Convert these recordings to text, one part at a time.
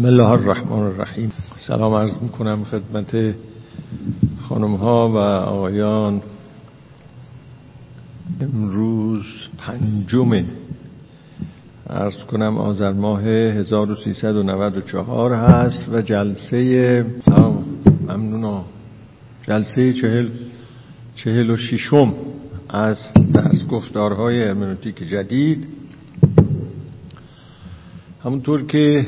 بسم الله الرحمن الرحیم. سلام عرض میکنم خدمت خانم ها و آقایان. امروز پنجمه عرض کنم آذر ماه 1394 هست و جلسه ممنونا جلسه 46م از درس گفتارهای هرمنوتیک جدید. همونطور که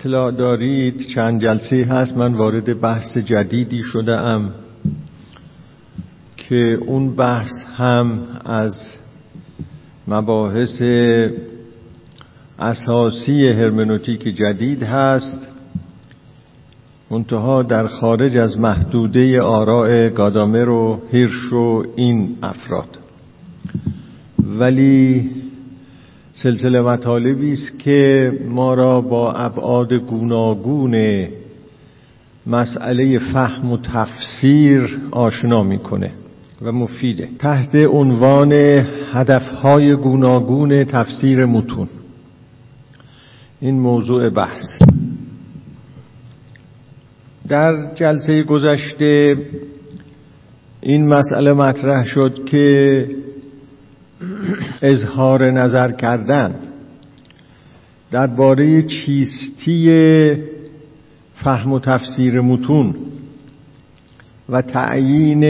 اطلاع دارید چند جلسه هست من وارد بحث جدیدی شده ام که اون بحث هم از مباحث اساسی هرمنوتیک جدید هست، منتها در خارج از محدوده آراء گادامر و هیرش و این افراد، ولی سلسله مطالبی است که ما را با ابعاد گوناگون مسئله فهم و تفسیر آشنا میکنه و مفیده تحت عنوان هدفهای گوناگون تفسیر متون. این موضوع بحث در جلسه گذشته این مسئله مطرح شد که اظهار نظر کردن درباره چیستی فهم و تفسیر متون و تعیین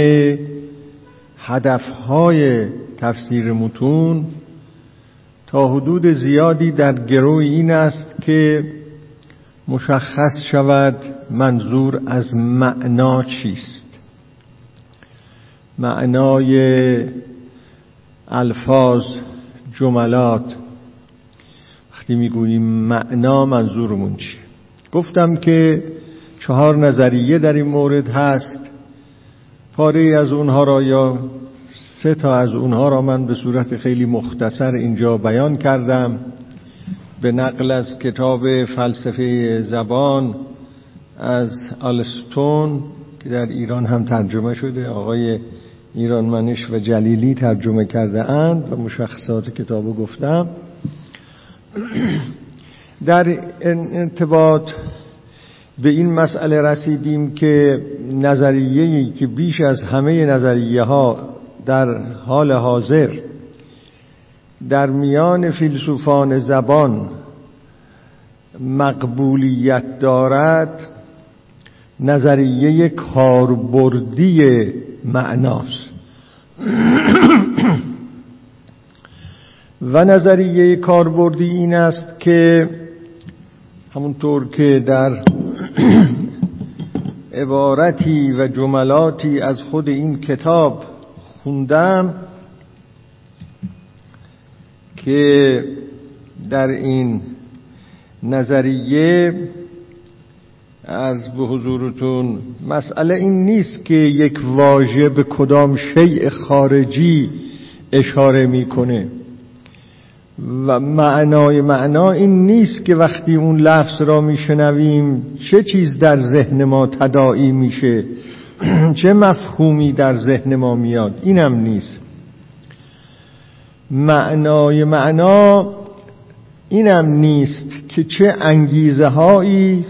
هدفهای تفسیر متون تا حدود زیادی در گروه این است که مشخص شود منظور از معنا چیست، معنای الفاظ، جملات. وقتی میگوییم معنا منظورمون چیه؟ گفتم که 4 نظریه در این مورد هست. پاره‌ای از اونها را یا 3 تا از اونها را من به صورت خیلی مختصر اینجا بیان کردم به نقل از کتاب فلسفه زبان از آلستون که در ایران هم ترجمه شده، آقای ایرانمنش و جلیلی ترجمه کرده اند و مشخصات کتابو گفتم. در ارتباط به این مسئله رسیدیم که نظریه‌ای که بیش از همه نظریه‌ها در حال حاضر در میان فیلسوفان زبان مقبولیت دارد، نظریه کاربردی معناست و نظریه کاربردی این است که همونطور که در عباراتی و جملاتی از خود این کتاب خوندم که در این نظریه عرض به حضورتون مسئله این نیست که یک واژه به کدام شیء خارجی اشاره میکنه و معنا این نیست که وقتی اون لفظ را میشنویم چه چیز در ذهن ما تداعی میشه، چه مفهومی در ذهن ما میاد. اینم نیست. معنا اینم نیست که چه انگیزه هایی،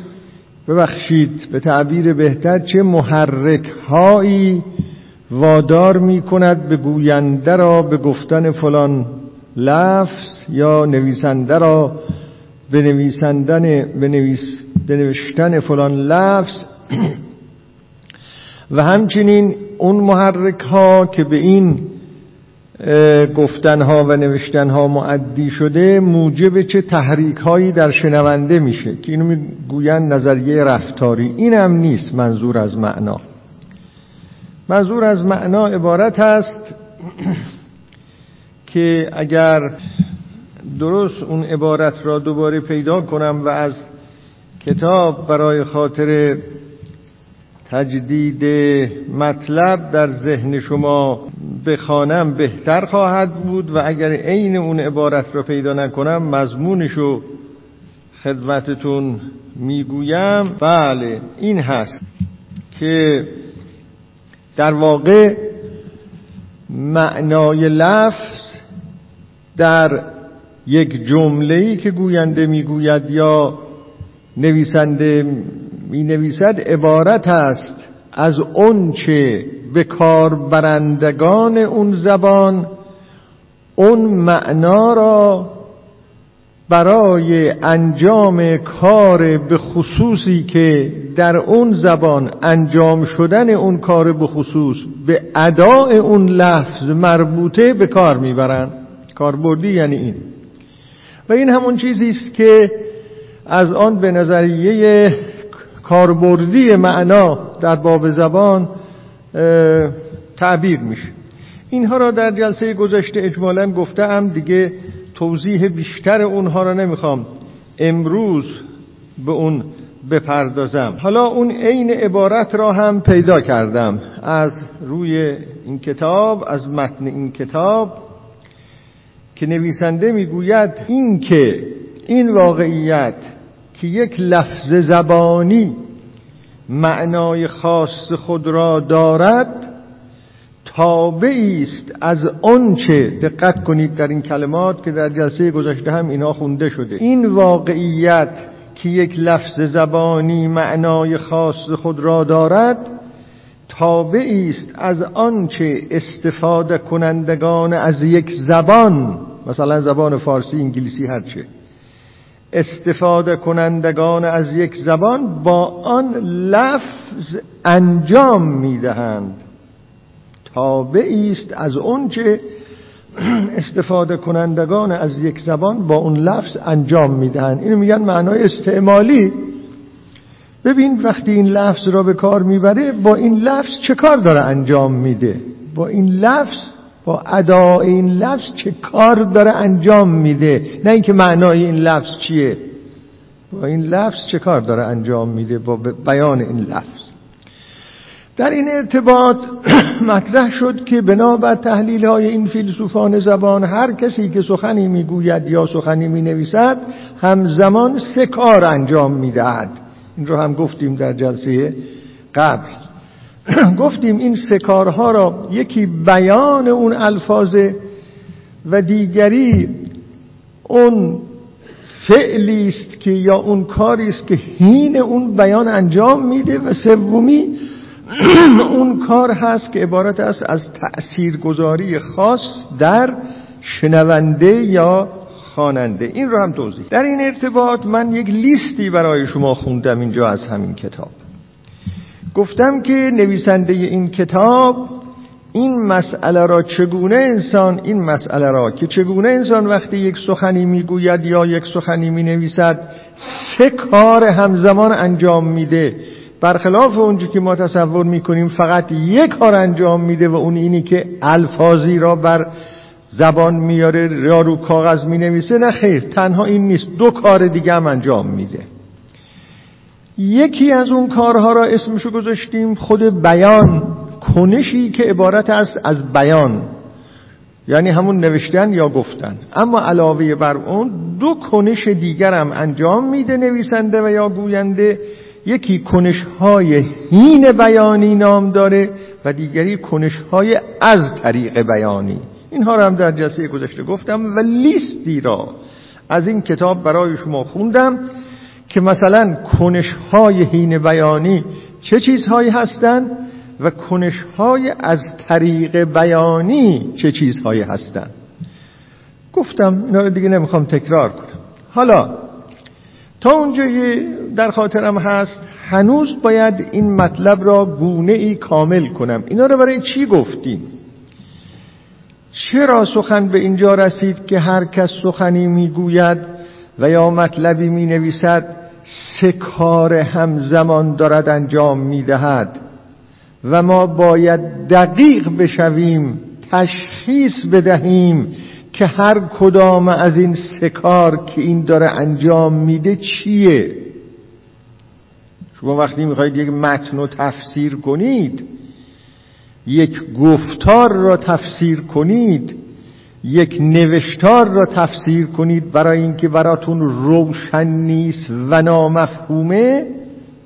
ببخشید به تعبیر بهتر، چه محرک هایی وادار می کند به گوینده را به گفتن فلان لفظ یا نویسنده را به نوشتن فلان لفظ و همچنین اون محرک ها که به این گفتن ها و نوشتن ها معدی شده موجب چه تحریک هایی در شنونده میشه که اینو میگویند نظریه رفتاری. این هم نیست منظور از معنا. منظور از معنا عبارت است که اگر درست اون عبارت را دوباره پیدا کنم و از کتاب برای خاطر تجدید مطلب در ذهن شما بخوانم بهتر خواهد بود و اگر عین اون عبارت را پیدا نکنم مضمونش رو خدمتتون میگویم. بله، این هست که در واقع معنای لفظ در یک جمله‌ای که گوینده میگوید یا نویسنده می نویسد عبارت است از اون چه به کار برندگان اون زبان اون معنا را برای انجام کار به خصوصی که در اون زبان انجام شدن اون کار به خصوص به اداء اون لفظ مربوطه به کار میبرند. کاربردی یعنی این، و این همون چیزی است که از آن به نظریه کاربردی معنا در باب زبان تعبیر میشه. اینها را در جلسه گذشته اجمالاً گفتم، دیگه توضیح بیشتر اونها را نمیخوام امروز به اون بپردازم. حالا اون عین عبارت را هم پیدا کردم از روی این کتاب، از متن این کتاب، که نویسنده میگوید این که این واقعیت که یک لفظ زبانی معنای خاص خود را دارد تابعی است از آنچه، دقت کنید در این کلمات که در جلسه گذشته هم اینا خونده شده، این واقعیت که یک لفظ زبانی معنای خاص خود را دارد تابعی است از آنچه استفاده کنندگان از یک زبان، مثلا زبان فارسی، انگلیسی، هرچه، استفاده کنندگان از یک زبان با آن لفظ انجام میدهند، تابعی است از اون چه استفاده کنندگان از یک زبان با اون لفظ انجام میدهند. اینو میگن معنای استعمالی. ببین وقتی این لفظ را به کار میبره با این لفظ چه کار داره انجام میده، با این لفظ، با اداء این لفظ چه کار داره انجام میده، نه اینکه معنای این لفظ چیه، با این لفظ چه کار داره انجام میده با بیان این لفظ. در این ارتباط مطرح شد که بنابر تحلیل های این فیلسوفان زبان هر کسی که سخنی میگوید یا سخنی مینویسد همزمان سه کار انجام میدهد. این رو هم گفتیم در جلسه قبل. گفتیم این سه کارها را یکی بیان اون الفاظ و دیگری اون فعلی است که یا اون کاری است که حین اون بیان انجام میده، و سومی اون کار هست که عبارت است از تأثیرگذاری خاص در شنونده یا خواننده. این رو هم توضیح. در این ارتباط من یک لیستی برای شما خوندم اینجا از همین کتاب. گفتم که نویسنده این کتاب این مسئله را چگونه انسان، این مسئله را که چگونه انسان وقتی یک سخنی میگوید یا یک سخنی مینویسد سه کار همزمان انجام میده، برخلاف اونجوری که ما تصور میکنیم فقط یک کار انجام میده و اون اینی که الفاظی را بر زبان میاره یا رو کاغذ مینویسه، نه خیر، تنها این نیست، دو کار دیگه هم انجام میده. یکی از اون کارها را اسمشو گذاشتیم خود بیان، کنشی که عبارت است از بیان، یعنی همون نوشتن یا گفتن. اما علاوه بر اون دو کنش دیگر هم انجام میده نویسنده و یا گوینده، یکی کنش‌های حین بیانی نام داره و دیگری کنش‌های از طریق بیانی. اینها رو هم در جلسه گذشته گفتم و لیستی را از این کتاب برای شما خوندم که مثلا کنش‌های حین بیانی چه چیزهایی هستند و کنش‌های از طریق بیانی چه چیزهایی هستند. گفتم اینا رو دیگه نمیخوام تکرار کنم. حالا تا اونجایی در خاطرم هست هنوز باید این مطلب را گونه‌ای کامل کنم. اینا رو برای چی گفتیم؟ چرا سخن به اینجا رسید که هر کس سخنی میگوید و یا مطلبی مینویسد سه کار همزمان دارد انجام میدهد و ما باید دقیق بشویم، تشخیص بدهیم که هر کدام از این سه کار که این داره انجام میده چیه؟ شما وقتی میخواید یک متن رو تفسیر کنید، یک گفتار را تفسیر کنید، یک نوشتار را تفسیر کنید، برای اینکه براتون روشن نیست و نامفهومه،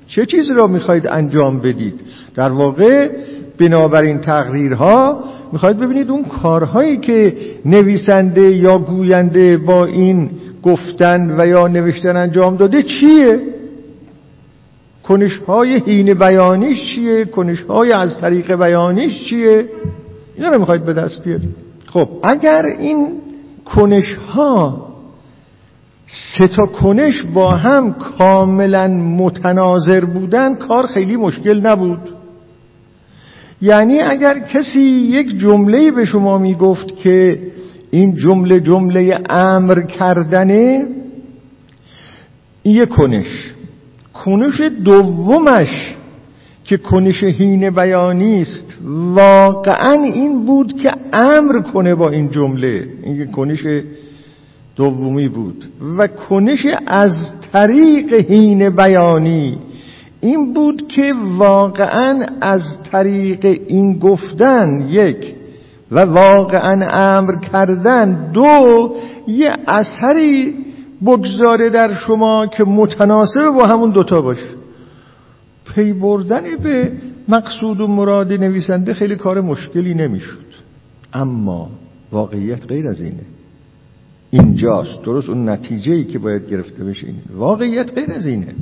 چه چیز را میخواید انجام بدید؟ در واقع بنابراین تقریرها میخواید ببینید اون کارهایی که نویسنده یا گوینده با این گفتن و یا نوشتن انجام داده چیه؟ کنش‌های هین بیانیش چیه؟ کنش‌های از طریق بیانیش چیه؟ اینا رو می‌خواید به دست بیارید. خب اگر این کنش‌ها سه تا کنش با هم کاملا متناظر بودن کار خیلی مشکل نبود. یعنی اگر کسی یک جمله‌ای به شما میگفت که این جمله جمله امر کردنه، این یک کنش. کنش دومش که کنش هین بیانی است، واقعا این بود که امر کنه با این جمله، این کنش دومی بود. و کنش از طریق هین بیانی این بود که واقعا از طریق این گفتن یک و واقعا امر کردن دو، یه اثری بگذاره در شما که متناسب با همون دوتا باشه. پی بردن به مقصود و مراد نویسنده خیلی کار مشکلی نمیشد. اما واقعیت غیر از اینه، اینجاست درست اون نتیجه‌ای که باید گرفته بشه. این واقعیت غیر از اینه.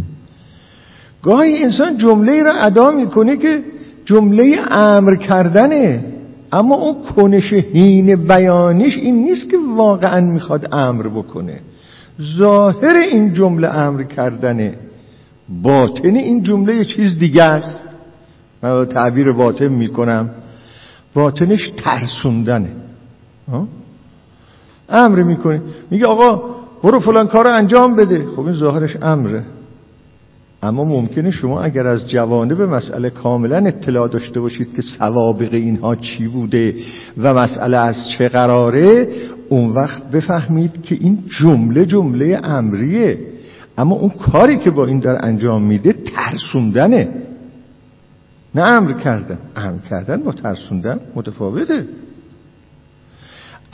گاهی انسان جمله‌ای را ادا میکنه که جمله امر کردنه، اما اون کنش هین بیانیش این نیست که واقعا میخواد امر بکنه. ظاهر این جمله امر کردنه، باطن این جمله یه چیز دیگه است. من تعبیر باطن میکنم، باطنش ترسوندنه. امر میکنه، میگه آقا برو فلان کارو انجام بده. خب این ظاهرش امره، اما ممکنه شما اگر از جوانب مسئله کاملا اطلاع داشته باشید که سوابق اینها چی بوده و مسئله از چه قراره، اون وقت بفهمید که این جمله جمله امریه، اما اون کاری که با این در انجام میده ترسوندنه، نه امر کردن. امر کردن با ترسوندن متفاوته.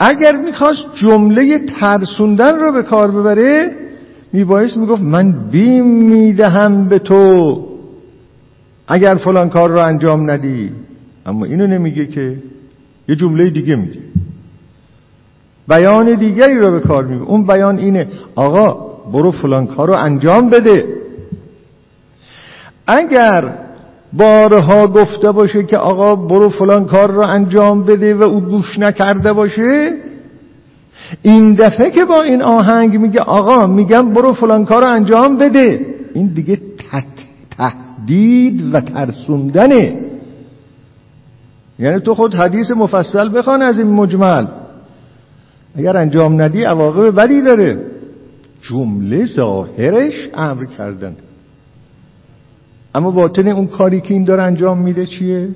اگر میخواست جمله ترسوندن رو به کار ببره، میبایست میگفت من بیم میدهم به تو اگر فلان کار رو انجام ندی. اما اینو نمیگه که، یه جمله دیگه میگه، بیان دیگری رو به کار میبره. اون بیان اینه آقا برو فلان کار رو انجام بده. اگر بارها گفته باشه که آقا برو فلان کار رو انجام بده و او گوش نکرده باشه، این دفعه که با این آهنگ میگه آقا میگم برو فلان کار رو انجام بده، این دیگه تهدید و ترسوندنه. یعنی تو خود حدیث مفصل بخوان از این مجمل، اگر انجام ندی عواقب بدی داره. جمله ظاهرش امر کردن، اما باطن اون کاری که این داره انجام میده چیه؟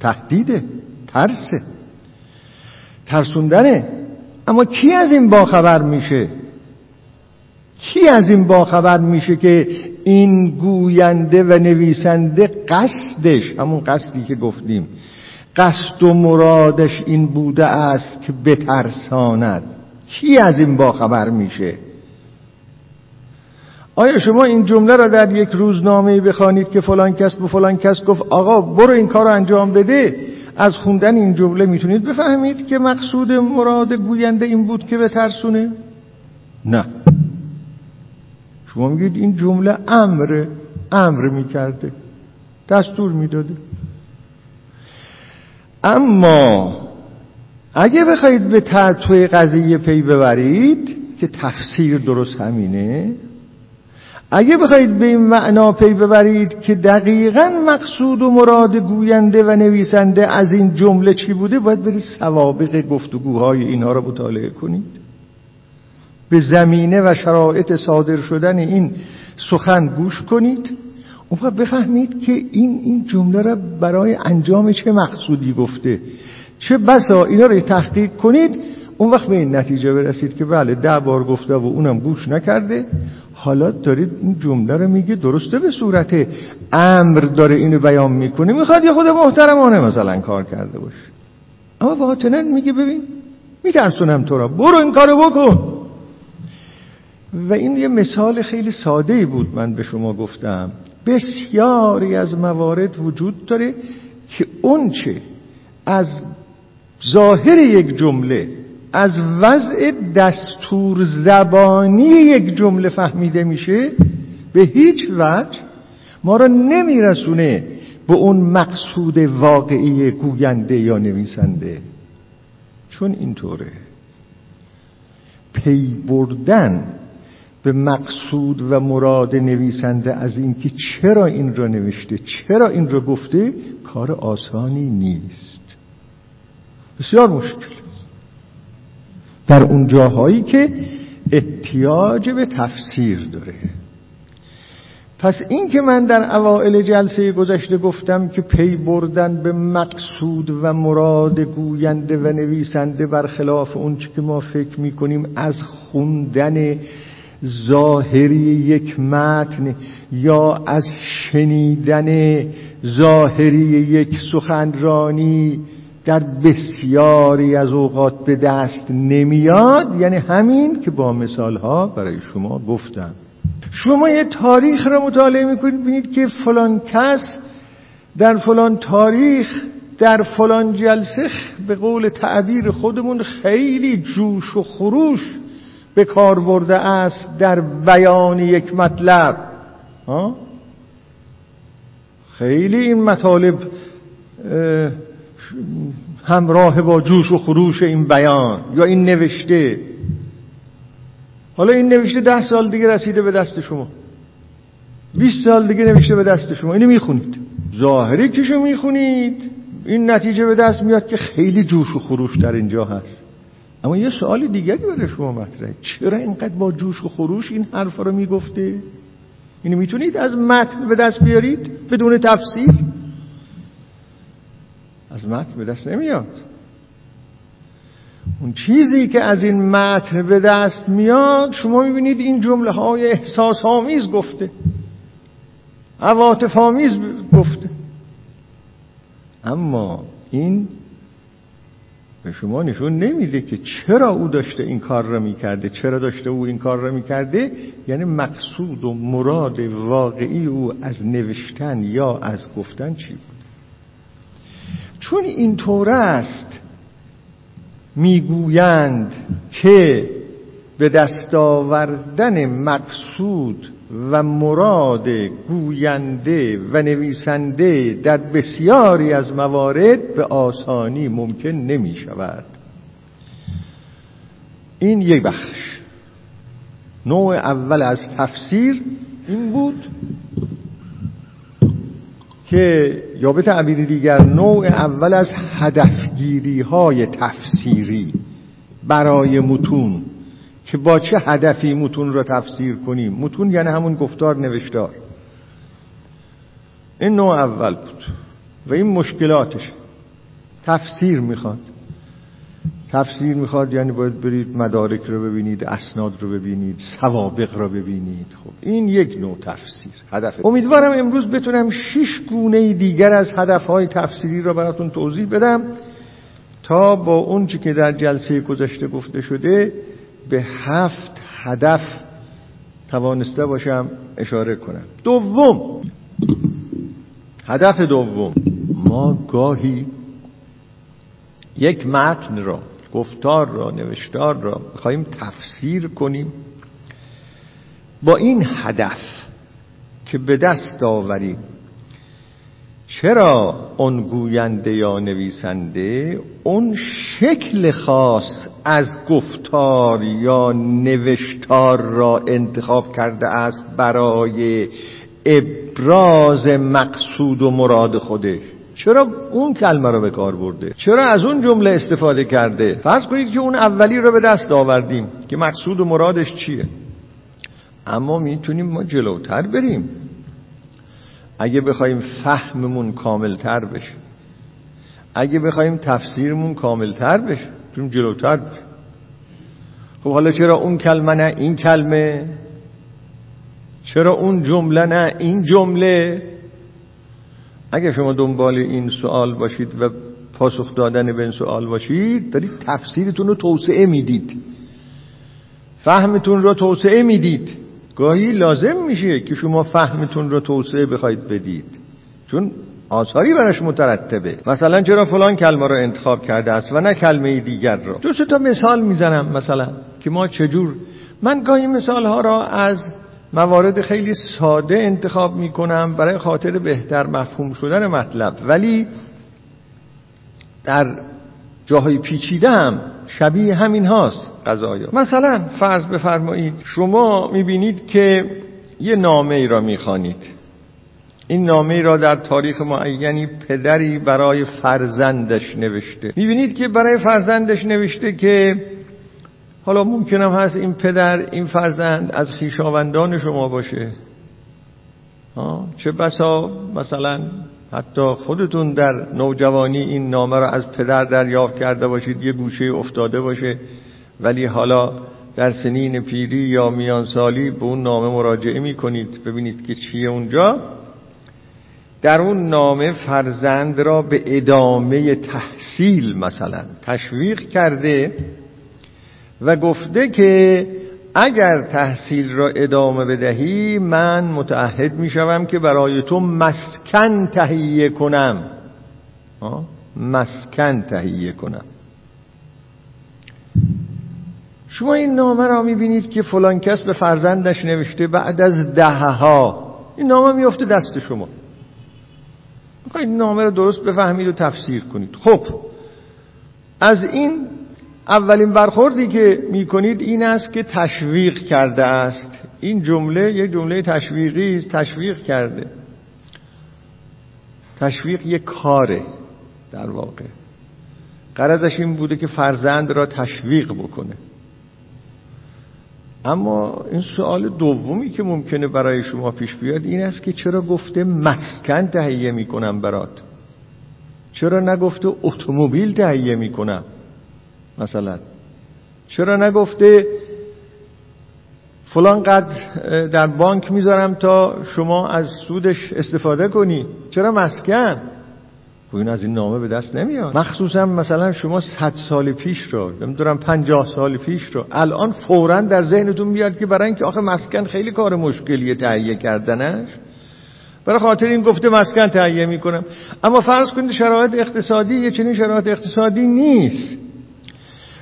تهدیده، ترسه، ترسوندنه. اما کی از این باخبر میشه؟ کی از این باخبر میشه که این گوینده و نویسنده قصدش، همون قصدی که گفتیم، قصد و مرادش این بوده است که بترساند؟ کی از این باخبر میشه؟ آیا شما این جمله را در یک روزنامه بخوانید که فلان کس به فلان کس گفت آقا برو این کار رو انجام بده، از خوندن این جمله میتونید بفهمید که مقصود مراد گوینده این بود که بترسونه؟ نه. شما میگید این جمله امره، امر میکرده، دستور میداده. اما اگه بخواید به تعطوی قضیه پی ببرید که تفسیر درست همینه، اگه بخواید به این معنا پی ببرید که دقیقاً مقصود و مراد گوینده و نویسنده از این جمله چی بوده، باید برید سوابق گفتگوهای اینها رو مطالعه کنید، به زمینه و شرایط صادر شدن این سخن گوش کنید، اونها بفهمید که این جمله را برای انجام چه مقصودی گفته، چه بسا اینا رو تحقیق کنید. اون وقت به این نتیجه برسید که بله 10 بار گفته و اونم گوش نکرده، حالا دارید این جمله رو میگه، درسته به صورت امر داره اینو بیان میکنه، میخواد یه خود محترمانه مثلا کار کرده باشه، اما باطنن میگه ببین میترسونم تو را، برو این کارو بکن. و این یه مثال خیلی ساده‌ای بود من به شما گفتم. بسیاری از موارد وجود داره که اونچه از ظاهر یک جمله، از وضع دستور زبانی یک جمله فهمیده میشه، به هیچ وجه ما را نمیرسونه به اون مقصود واقعی گوینده یا نویسنده. چون اینطوره پی بردن به مقصود و مراد نویسنده از اینکه چرا این را نوشته، چرا این را گفته، کار آسانی نیست، بسیار مشکل است. در اون جاهایی که احتیاج به تفسیر داره. پس این که من در اوائل جلسه گذشته گفتم که پی بردن به مقصود و مراد گوینده و نویسنده برخلاف اون چی که ما فکر می‌کنیم از خوندن ظاهری یک متن یا از شنیدن ظاهری یک سخنرانی در بسیاری از اوقات به دست نمیاد، یعنی همین که با مثالها برای شما گفتم. شما یه تاریخ را مطالعه میکنید، ببینید که فلان کس در فلان تاریخ در فلان جلسه به قول تعبیر خودمون خیلی جوش و خروش به کار برده است در بیان یک مطلب. خیلی این مطالب همراه با جوش و خروش این بیان یا این نوشته. حالا این نوشته 10 سال دیگه رسیده به دست شما، 20 سال دیگه نوشته به دست شما، اینو میخونید، ظاهری کشو میخونید، این نتیجه به دست میاد که خیلی جوش و خروش در اینجا هست. اما یه سوال دیگری برای شما مطرحه، چرا اینقدر با جوش و خروش این حرفا رو میگفته؟ اینو میتونید از متن به دست بیارید بدون تفسیر؟ از متن به دست نمیاد. اون چیزی که از این متن به دست میاد شما میبینید این جمله های احساس آمیز گفته، عواطف آمیز گفته، اما این به شما نشون نمیده که چرا او داشته این کار را میکرده. چرا داشته او این کار را میکرده؟ یعنی مقصود و مراد واقعی او از نوشتن یا از گفتن چی بود؟ چون این طور است میگویند که به دست آوردن مقصود و مراد گوینده و نویسنده در بسیاری از موارد به آسانی ممکن نمی شود. این یک بخش، نوع اول از تفسیر این بود که یا به تعبیر دیگر نوع اول از هدفگیری های تفسیری برای متون، که با چه هدفی متون را تفسیر کنیم. متون یعنی همون گفتار نوشتار. این نوع اول بود و این مشکلاتش تفسیر میخواد. تفسیر میخواد یعنی باید برید مدارک رو ببینید، اسناد رو ببینید، سوابق رو ببینید. خب این یک نوع تفسیر، هدف. امیدوارم امروز بتونم 6 گونه دیگر از هدفهای تفسیری رو براتون توضیح بدم تا با اون چی که در جلسه گذشته گفته شده به 7 هدف توانسته باشم اشاره کنم. هدف دوم، ما گاهی یک متن را، گفتار را، نوشتار را می‌خوایم تفسیر کنیم با این هدف که به دست آوریم چرا اون گوینده یا نویسنده اون شکل خاص از گفتار یا نوشتار را انتخاب کرده است برای ابراز مقصود و مراد خودش. چرا اون کلمه رو به کار برده؟ چرا از اون جمله استفاده کرده؟ فرض کنید که اون اولی رو به دست آوردیم که مقصود و مرادش چیه. اما میتونیم ما جلوتر بریم اگه بخوایم فهممون کاملتر بشه، اگه بخوایم تفسیرمون کاملتر بشه، میتونیم جلوتر بریم. خب حالا چرا اون کلمه نه این کلمه؟ چرا اون جمله نه این جمله؟ اگه شما دنبال این سوال باشید و پاسخ دادن به این سوال باشید، دارید تفسیرتون رو توسعه میدید، فهمتون رو توسعه میدید. گاهی لازم میشه که شما فهمتون رو توسعه بخواید بدید، چون آثاری براش مترتبه. مثلا چرا فلان کلمه رو انتخاب کرده است و نه کلمه دیگر رو؟ 2-3 تا مثال میزنم مثلا که ما چجور، من گاهی مثالها را از موارد خیلی ساده انتخاب میکنم برای خاطر بهتر مفهوم شدن مطلب، ولی در جاهای پیچیده هم شبیه همین هاست قضایا. مثلا فرض بفرمایید شما میبینید که یه نامه ای را میخوانید، این نامه ای را در تاریخ معینی پدری برای فرزندش نوشته، میبینید که برای فرزندش نوشته که حالا ممکنم هست این پدر این فرزند از خویشاوندان شما باشه، چه بسا مثلا حتی خودتون در نوجوانی این نامه را از پدر دریافت کرده باشید، یه گوشه افتاده باشه، ولی حالا در سنین پیری یا میانسالی به اون نامه مراجعه میکنید ببینید که چیه اونجا. در اون نامه فرزند را به ادامه تحصیل مثلا تشویق کرده و گفته که اگر تحصیل را ادامه بدهی من متعهد میشوم که برای تو مسکن تهیه کنم، مسکن تهیه کنم. شما این نامه را میبینید که فلان کس به فرزندش نوشته بعد از دهها، این نامه میفته دست شما، میخواید این نامه را درست بفهمید و تفسیر کنید. خب از این اولین برخوردی که میکنید این است که تشویق کرده است، این جمله یک جمله تشویقی است، تشویق کرده. تشویق یک کاره در واقع، غرضش این بوده که فرزند را تشویق بکنه. اما این سوال دومی که ممکنه برای شما پیش بیاد این است که چرا گفته مسکن تهیه میکنم برات، چرا نگفته اتومبیل تهیه میکنم مثلا، چرا نگفته فلان قدر در بانک میذارم تا شما از سودش استفاده کنی، چرا مسکن؟ این از این نامه به دست نمیاد. مخصوصا مثلا شما 100 سال پیش رو نمیدونم 50 سال پیش رو الان فوراً در ذهنتون میاد که برای اینکه آخه مسکن خیلی کار مشکلیه تهیه کردنش، برای خاطر این گفته مسکن تهیه میکنم. اما فرض کنید شرایط اقتصادی یه چنین شرایط اقتصادی نیست.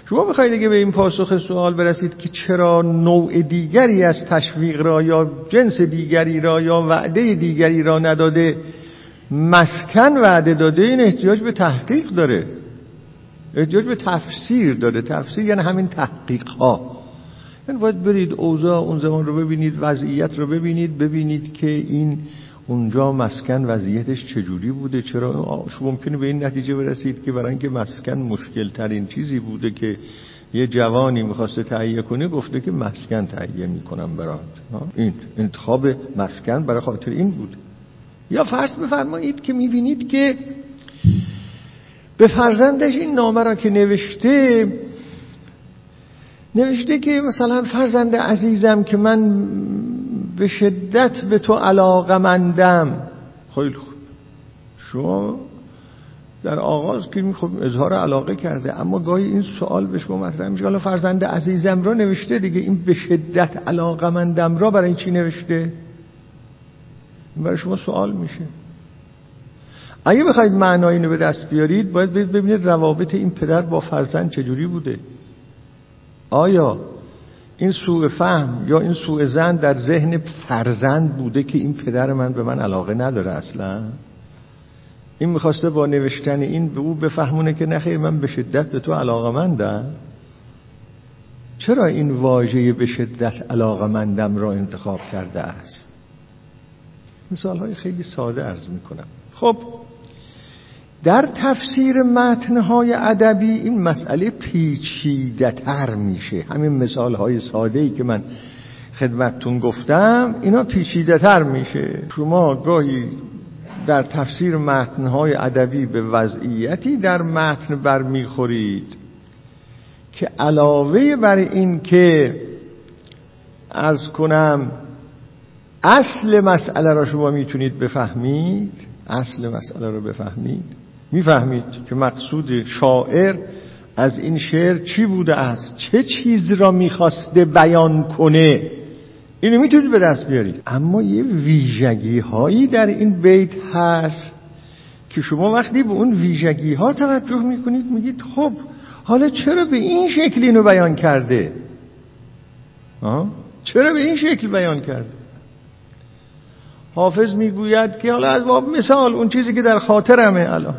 شما بخواید دیگه به این پاسخ سوال برسید که چرا نوع دیگری از تشویق را یا جنس دیگری را یا وعده دیگری را نداده، مسکن وعده داده، این احتیاج به تحقیق داره، احتیاج به تفسیر داره. تفسیر یعنی همین تحقیق ها، یعنی باید برید اوضاع اون زمان رو ببینید، وضعیت رو ببینید، ببینید که این اونجا مسکن وضعیتش چجوری بوده، چرا ممکنه به این نتیجه برسید که برای اینکه مسکن مشکل ترین چیزی بوده که یه جوانی میخواسته تهیه کنه گفته که مسکن تهیه میکنم برات، این انتخاب مسکن برای خاطر این بود. یا فرض بفرمایید که میبینید که به فرزندش این نامه را که نوشته که مثلا فرزند عزیزم که من به شدت به تو علاقه‌مندم. خیلی خوب، شما در آغاز که میخوام اظهار علاقه کرده، اما گاهی این سوال به شما مطرح میشه حالا فرزند عزیزم را نوشته دیگه، این به شدت علاقه‌مندم را برای این چی نوشته؟ برای شما سوال میشه. اگه بخواید معنای اینو به دست بیارید باید ببینید روابط این پدر با فرزند چجوری بوده، آیا این سوء فهم یا این سوء ظن در ذهن فرزند بوده که این پدر من به من علاقه نداره اصلا، این میخواسته با نوشتن این به او بفهمونه که نخیر من به شدت به تو علاقه‌مندم. چرا این واژه به شدت علاقه‌مندم را انتخاب کرده است؟ مثال های خیلی ساده عرض می کنم. خب در تفسیر متن‌های ادبی این مسئله پیچیده تر میشه. همین مثال های ساده ای که من خدمتتون گفتم اینا پیچیده تر میشه. شما گاهی در تفسیر متن‌های ادبی به وضعیتی در متن برمیخورید که علاوه بر این که عرض کنم اصل مسئله را شما میتونید بفهمید، اصل مسئله را بفهمید، میفهمید که مقصود شاعر از این شعر چی بوده است، چه چیز را میخواسته بیان کنه، اینو میتونید به دست بیارید. اما یه ویژگی هایی در این بیت هست که شما وقتی به اون ویژگی ها توجه میکنید میگید خب حالا چرا به این شکل اینو بیان کرده، چرا به این شکل بیان کرده؟ حافظ میگوید که حالا از باب مثال اون چیزی که در خاطرمه الان،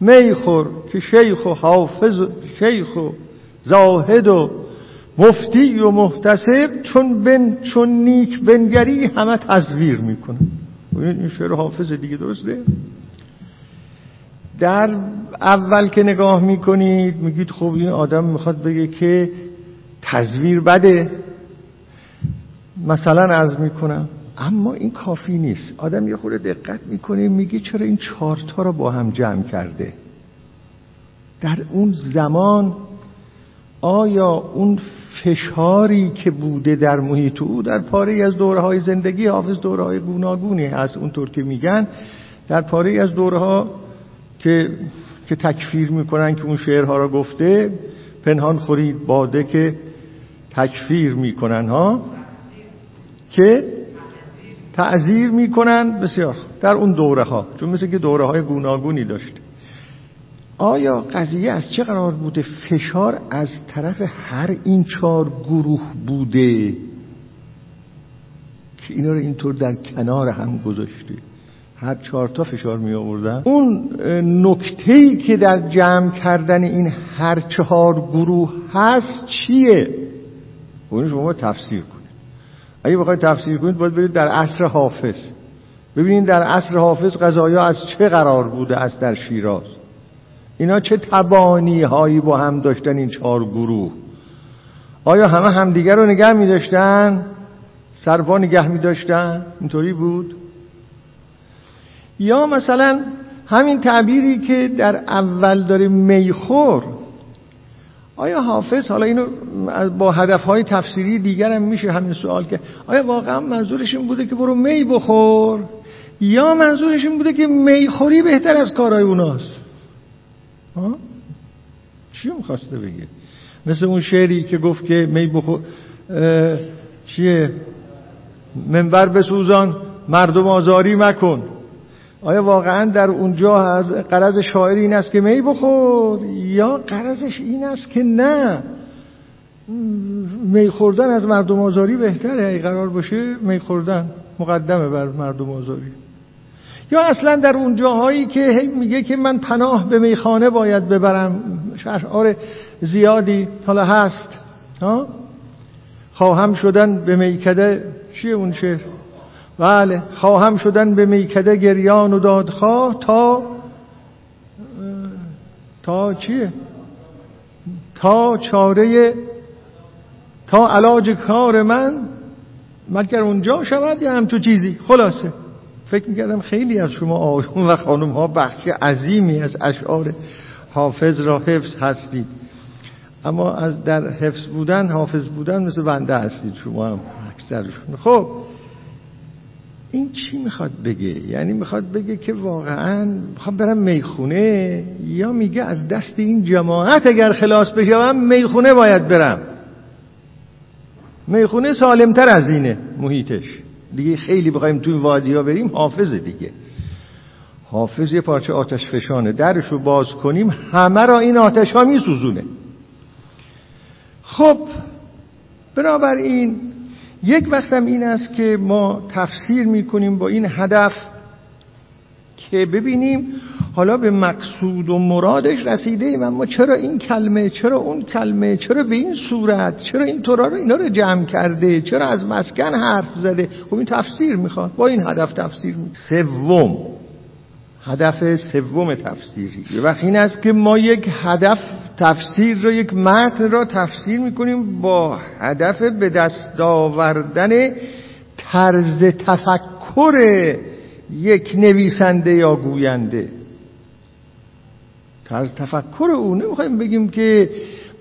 میخور که شیخ و حافظ و شیخ و زاهد و مفتی و محتسب چون نیک بنگری همه تزویر میکنه. این شعر حافظ دیگه، درسته؟ در اول که نگاه میکنید میگید خب این آدم میخواد بگه که تزویر بده، مثلا عرض میکنم، اما این کافی نیست. آدم یه خورده دقت میکنه میگه چرا این چهار تا رو با هم جمع کرده؟ در اون زمان آیا اون فشاری که بوده در محیط او، در پاره‌ای از دوره‌های زندگی حافظ، دوره‌های گوناگونی هست، اونطور که میگن در پاره‌ای از دوره‌ها که تکفیر میکنن که اون شعرها رو گفته، پنهان خورید باده که تکفیر میکنن ها، که تعذیر میکنن بسیار در اون دوره ها، چون مثل که دوره های گوناگونی داشت. آیا قضیه از چه قرار بوده؟ فشار از طرف هر این چهار گروه بوده که اینا رو اینطور در کنار هم گذاشته، هر چهار تا فشار می آوردن. اون نکته‌ای که در جمع کردن این هر چهار گروه هست چیه؟ اون شما تفسیر کنید. اگه بخواید تفسیر کنید باید برید در عصر حافظ ببینید در عصر حافظ قضایا از چه قرار بوده، از در شیراز اینا چه تبانی هایی با هم داشتن این چهار گروه. آیا همه همدیگر رو نگه می داشتن؟ سرپا نگه می داشتن؟ اینطوری بود؟ یا مثلا همین تعبیری که در اول داره میخور، آیا حافظ، حالا اینو با هدفهای تفسیری دیگر هم میشه همین سوال که آیا واقعا منظورش این بوده که برو می بخور، یا منظورش این بوده که میخوری بهتر از کارهای اوناست؟ چی میخواسته بگه؟ مثل اون شعری که گفت که می بخور چیه، منبر بسوزان مردم آزاری مکن. آیا واقعا در اونجا از قرض شاعری این است که می بخور، یا قرضش این است که نه، می خوردن از مردم آزاری بهتره، اگه قرار باشه می خوردن مقدمه بر مردم آزاری؟ یا اصلا در اون جاهایی که میگه که من پناه به میخانه باید ببرم، اشعار زیادی حالا هست، خواهم شدن به میکده، چیه اون شعر؟ بله، خواهم شدن به میکده گریان و دادخواه تا چیه؟ تا علاج کار من مگر اونجا شود، یا همچون چیزی. خلاصه فکر میکردم خیلی از شما آقایون و خانم ها بخش عظیمی از اشعار حافظ را حفظ هستید، اما از در حفظ بودن، حافظ بودن مثل بنده هستید شما هم اکثرشون. خب این چی میخواد بگه؟ یعنی میخواد بگه که واقعا میخواد برم میخونه، یا میگه از دست این جماعت اگر خلاص بشم میخونه باید برم؟ میخونه سالمتر از اینه محیطش دیگه. خیلی بخوایم توی وادی‌ها بریم، حافظه دیگه. حافظ یه پارچه آتش فشانه، درش رو باز کنیم همه را این آتش ها می سوزونه. خب بنابراین یک وقتم این است که ما تفسیر می کنیم با این هدف که ببینیم حالا به مقصود و مرادش رسیده ایم، اما چرا این کلمه، چرا اون کلمه، چرا به این صورت، چرا این طورا رو اینا رو جمع کرده، چرا از مسکن حرف زده؟ خب این تفسیر میخواد، با این هدف تفسیر میخواد. هدف سوم تفسیری یه وقت این است که ما یک هدف تفسیر رو، یک متن را تفسیر میکنیم با هدف به دست آوردن طرز تفکر یک نویسنده یا گوینده. طرز تفکر او، نمیخوایم بگیم که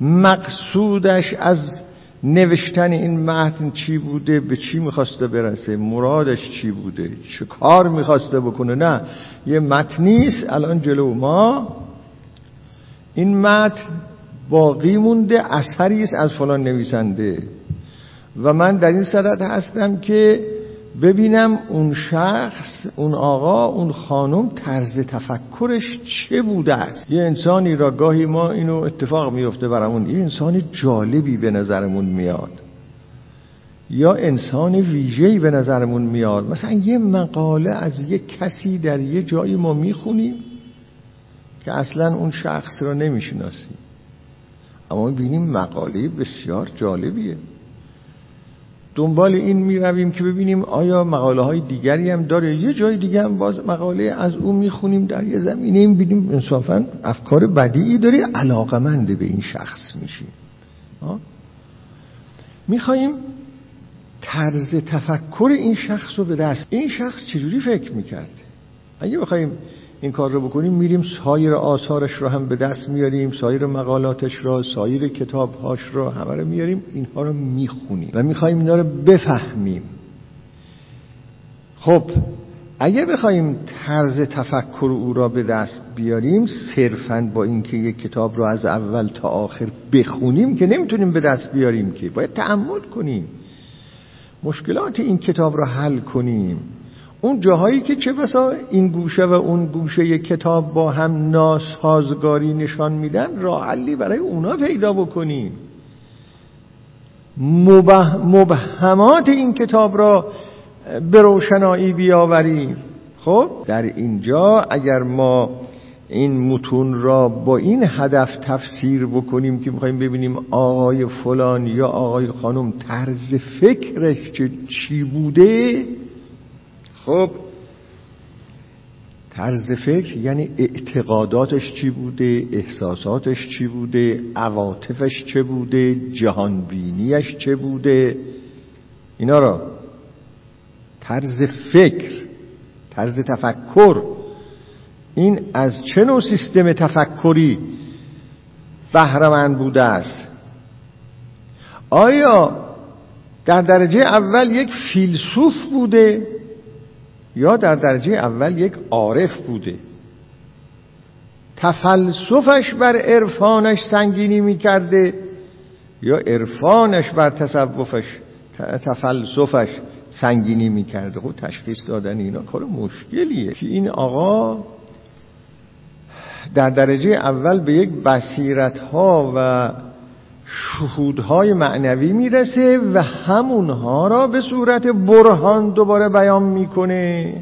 مقصودش از نوشتن این متن چی بوده، به چی میخواسته برسه، مرادش چی بوده، چه کار میخواسته بکنه. نه، یه متنیست الان جلو ما، این متن باقی مونده، اثریست از فلان نویسنده، و من در این صدد هستم که ببینم اون شخص، اون آقا، اون خانم طرز تفکرش چه بوده است. یه انسانی را گاهی ما اینو اتفاق میفته برامون، یه انسانی جالبی به نظرمون میاد، یا انسان ویژه‌ای به نظرمون میاد. مثلا یه مقاله از یه کسی در یه جایی ما میخونیم که اصلا اون شخص رو نمیشناسیم، اما میبینیم مقاله بسیار جالبیه، دنبال این میرویم که ببینیم آیا مقاله های دیگری هم داره، یه جای دیگه هم باز مقاله از اون میخونیم در یه زمینه میبینیم انصافا افکار بدیعی داره، علاقمند به این شخص میشیم. میخواییم طرز تفکر این شخص رو به دست، این شخص چجوری فکر میکرد. اگه بخواییم این کار رو بکنیم میریم سایر آثارش رو هم به دست میاریم، سایر مقالاتش رو، سایر کتابهاش رو همه رو میاریم، اینها رو میخونیم و میخواییم اینا رو بفهمیم. خب اگه بخواییم طرز تفکر او را به دست بیاریم، صرفاً با اینکه یک کتاب رو از اول تا آخر بخونیم که نمیتونیم به دست بیاریم، که باید تأمل کنیم، مشکلات این کتاب رو حل کنیم، اون جاهایی که چه بسا این گوشه و اون گوشه یک کتاب با هم ناسازگاری نشان میدن راه حلی برای اونا پیدا بکنیم، مبهمات این کتاب را به روشنایی بیاوریم. خب در اینجا اگر ما این متون را با این هدف تفسیر بکنیم که میخواییم ببینیم آقای فلان یا آقای خانم طرز فکرش چی بوده، خب طرز فکر یعنی اعتقاداتش چی بوده، احساساتش چی بوده، عواطفش چه بوده، جهانبینیش چه بوده، اینا را طرز فکر، طرز تفکر، این از چه نوع سیستم تفکری بهره مند بوده است. آیا در درجه اول یک فیلسوف بوده یا در درجه اول یک عارف بوده؟ تفلسفش بر عرفانش سنگینی می‌کرده یا عرفانش بر تصوفش، تفلسفش سنگینی می‌کرده؟ خب تشخیص دادن اینا کار مشکلیه که این آقا در درجه اول به یک بصیرت‌ها و شهودهای معنوی میرسه و همونها را به صورت برهان دوباره بیان میکنه.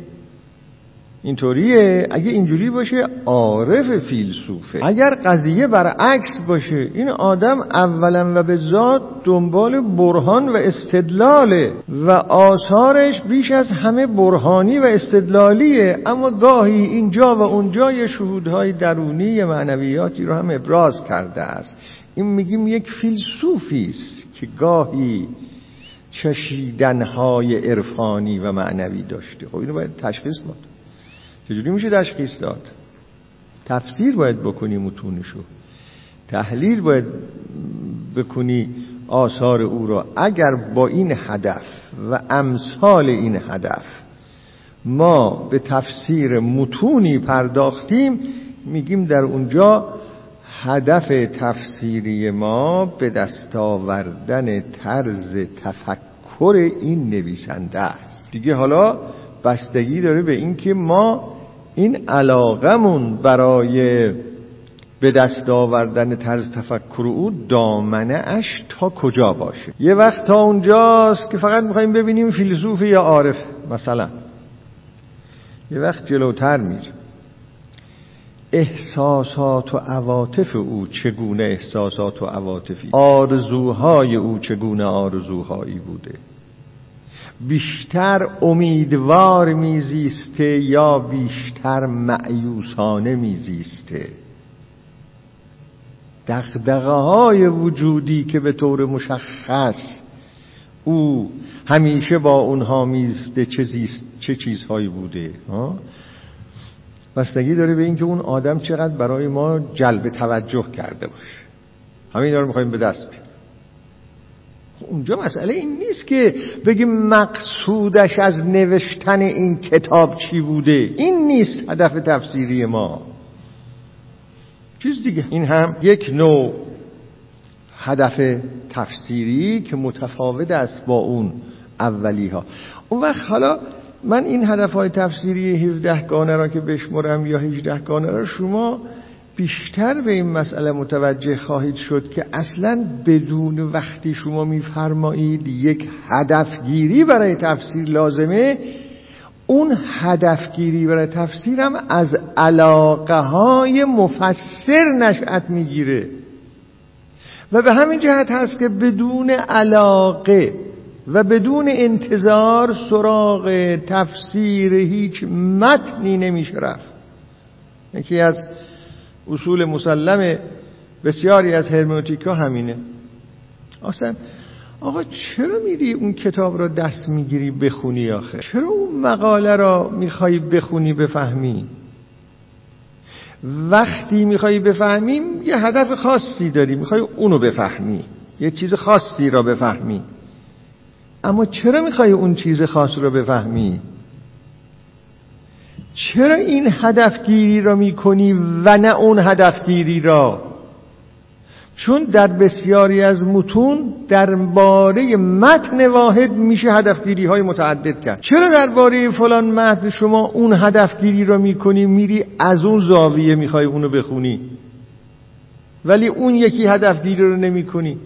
اینطوریه. اگه اینجوری باشه عارف فیلسوفه. اگر قضیه برعکس باشه، این آدم اولا و به ذات دنبال برهان و استدلاله و آثارش بیش از همه برهانی و استدلالیه، اما گاهی اینجا و اونجا یه شهودهای درونی معنویاتی رو هم ابراز کرده است. این میگیم یک فیلسوفی است که گاهی چشیدنهای عرفانی و معنوی داشته. خب اینو باید تشخیص داد. چجوری میشه تشخیص داد؟ تفسیر باید بکنی متونشو، تحلیل باید بکنی آثار او را. اگر با این هدف و امثال این هدف ما به تفسیر متونی پرداختیم، میگیم در اونجا هدف تفسیری ما به دست آوردن طرز تفکر این نویسنده است. دیگه حالا بستگی داره به این که ما این علاقمون برای به دست آوردن طرز تفکر او دامنه اش تا کجا باشه. یه وقت تا اونجاست که فقط میخواییم ببینیم فیلسوف یا عارف مثلا، یه وقت جلوتر میریم احساسات و عواطف او چگونه احساسات و عواطفی، آرزوهای او چگونه آرزوهایی بوده، بیشتر امیدوار میزیسته یا بیشتر مأیوسانه میزیسته، دغدغه‌های وجودی که به طور مشخص او همیشه با اونها میزیسته چه چیزهایی بوده. بستگی داره به این که اون آدم چقدر برای ما جلب توجه کرده باشه. همین رو میخواییم به دست بیاریم. اونجا مسئله این نیست که بگیم مقصودش از نوشتن این کتاب چی بوده، این نیست هدف تفسیری ما، چیز دیگه. این هم یک نوع هدف تفسیری که متفاوت است با اون اولی ها. اون وقت حالا من این هدف‌های تفسیری 17 گانه را که بشمرم یا 18 گانه را شما بیشتر به این مسئله متوجه خواهید شد که اصلاً بدون وقتی شما میفرمایید یک هدفگیری برای تفسیر لازمه، اون هدفگیری برای تفسیرم از علاقه های مفسر نشأت میگیره و به همین جهت هست که بدون علاقه و بدون انتظار سراغ تفسیر هیچ متنی نمیشه رفت. یکی از اصول مسلم بسیاری از هرمنوتیکا همینه. اصلا آقا چرا میری اون کتاب را دست میگیری بخونی آخه؟ چرا اون مقاله را میخوایی بخونی بفهمی؟ وقتی میخوایی بفهمی یه هدف خاصی داری، میخوایی اونو بفهمی، یه چیز خاصی را بفهمی. اما چرا میخوایی اون چیز خاص را بفهمی؟ چرا این هدفگیری را میکنی و نه اون هدفگیری را؟ چون در بسیاری از متون درباره متن واحد میشه هدفگیری های متعدد کرد. چرا درباره فلان متن شما اون هدفگیری را میکنی، میری از اون زاویه میخوای اونو بخونی ولی اون یکی هدفگیری رو نمیکنی؟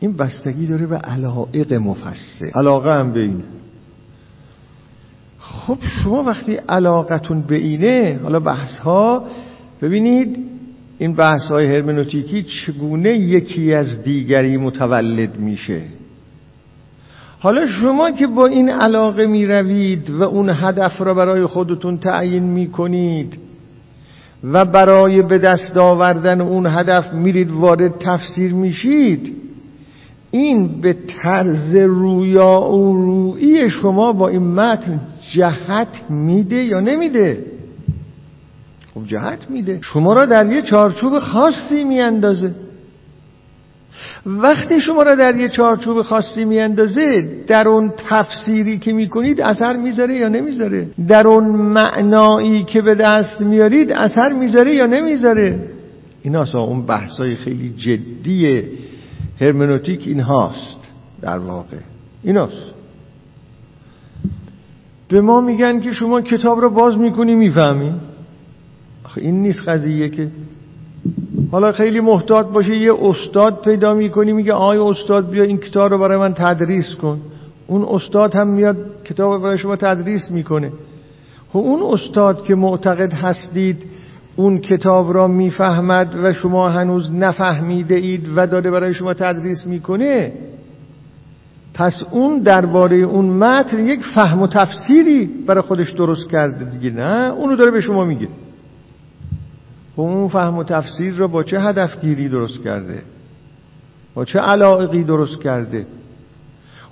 این بستگی داره به علایق مفسر. علاقه هم به اینه. خب شما وقتی علاقتون به اینه، حالا بحث ها ببینید این بحث های هرمنوتیکی چگونه یکی از دیگری متولد میشه. حالا شما که با این علاقه میروید و اون هدف را برای خودتون تعیین میکنید و برای به دست آوردن اون هدف میرید وارد تفسیر میشید، این به طرز رویا و رویی شما با این متن جهت میده یا نمیده؟ خب جهت میده، شما را در یه چارچوب خاصی میاندازه. وقتی شما را در یه چارچوب خاصی میاندازه، در اون تفسیری که میکنید اثر میذاره یا نمیذاره؟ در اون معنایی که به دست میارید اثر میذاره یا نمیذاره؟ این اصلا اون بحثای خیلی جدیه هرمنوتیک، این هاست در واقع، این هاست. به ما میگن که شما کتاب رو باز میکنی میفهمی؟ آخه این نیست قضیه که حالا خیلی محتاط باشه. یه استاد پیدا میکنی میگه آیا استاد بیا این کتاب رو برای من تدریس کن، اون استاد هم میاد کتاب رو برای شما تدریس میکنه. خب اون استاد که معتقد هستید اون کتاب را میفهمد و شما هنوز نفهمیده اید و داره برای شما تدریس میکنه، پس اون درباره اون متن یک فهم و تفسیری برای خودش درست کرده دیگه، نه اونو داره به شما میگه. اون فهم و تفسیر را با چه هدفگیری درست کرده، با چه علاقی درست کرده؟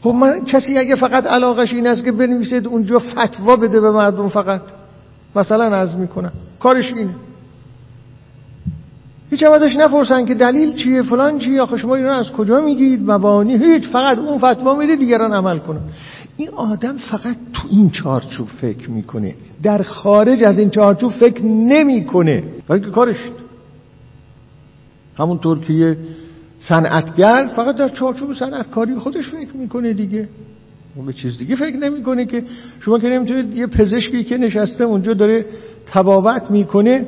خب من کسی اگه فقط علاقش این است که بنویسید اونجا فتوا بده به مردم، فقط مثلا عرض میکنم کارش اینه، هیچ هم ازش نپرسن که دلیل چیه فلان چیه، آخه شما اینا از کجا میگید مبانی، هیچ، فقط اون فتوا میده دیگران عمل کنن. این آدم فقط تو این چارچوب فکر میکنه، در خارج از این چارچوب فکر نمیکنه. ولی کارش همونطور که یه صنعتگر فقط در چارچوب صنعتکاری خودش فکر میکنه دیگه، اون به چیز دیگه فکر نمیکنه. که شما که نمیتونید یه پزشکی که نشسته اونجا داره تبابت میکنه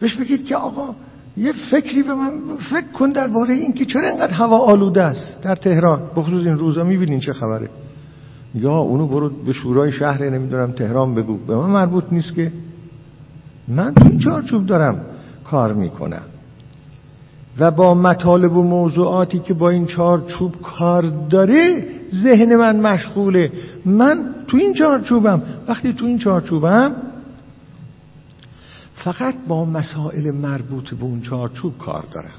بهش بگید که آقا یه فکری به من فکر کن درباره این که چرا اینقدر هوا آلوده است در تهران، بخصوص این روزا میبینین چه خبره، یا اونو برو به شورای شهر نمیدونم تهران بگو، به من مربوط نیست که من تو این چارچوب دارم کار میکنم و با مطالب و موضوعاتی که با این چارچوب کار داره ذهن من مشغوله، من تو این چارچوبم. وقتی تو این چارچوبم فقط با مسائل مربوط به اون چارچوب کار دارم،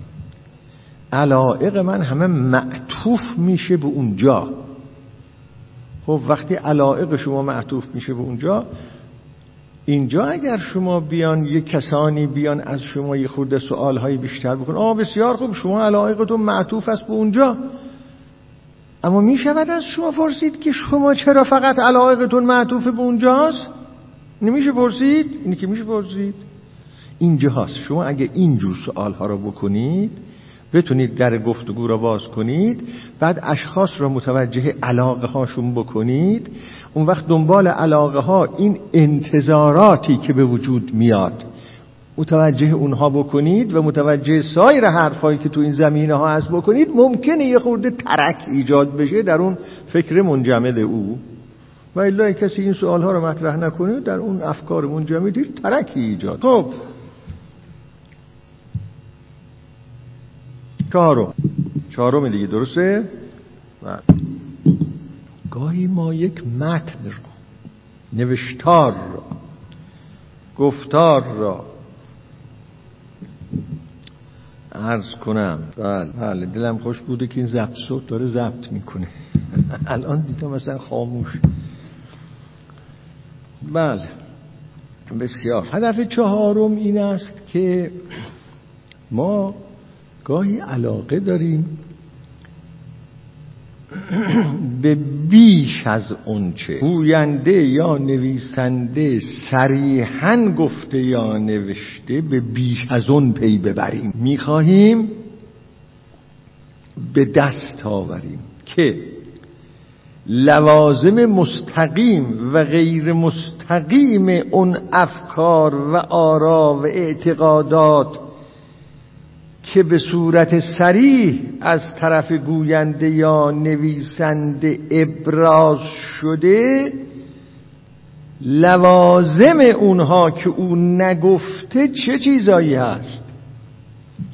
علایق من همه معطوف میشه به اونجا. خب وقتی علایق شما معطوف میشه به اونجا، اینجا اگر شما بیان یه کسانی بیان از شما یه خورده سوالهای بیشتر بکن، بسیار خوب شما علایقتون معطوف است به اونجا، اما میشود از شما پرسید که شما چرا فقط علایقتون معطوف به اونجاست؟ نمیشه پرسید؟ اینی که میشه پرسید اینجا هست. شما اگه اینجور سوالها را بکنید، بتونید در گفتگو را باز کنید، بعد اشخاص را متوجه علاقه هاشون بکنید، اون وقت دنبال علاقه ها این انتظاراتی که به وجود میاد متوجه اونها بکنید و متوجه سایر حرفایی که تو این زمینه ها هست بکنید، ممکنه یه خورده ترک ایجاد بشه در اون فکر منجمد او، و الا کسی این سوال ها رو مطرح نکنه در اون افکار منجمد هیچ ترکی ایجاد. خب چهارم دیگه، درسته؟ بله. گاهی ما یک متن رو، نوشتار را، گفتار را، عرض کنم. بله دلم خوش بوده که این ضبط صوت داره ضبط میکنه الان دیدم مثلا خاموش. بله بسیار. هدف چهارم این است که ما گاهی علاقه داریم به بیش از اونچه گوینده یا نویسنده صریحاً گفته یا نوشته، به بیش از اون پی ببریم، میخواهیم به دست آوریم که لوازم مستقیم و غیر مستقیم اون افکار و آرا و اعتقادات که به صورت صریح از طرف گوینده یا نویسنده ابراز شده، لوازم اونها که او نگفته چه چیزایی هست،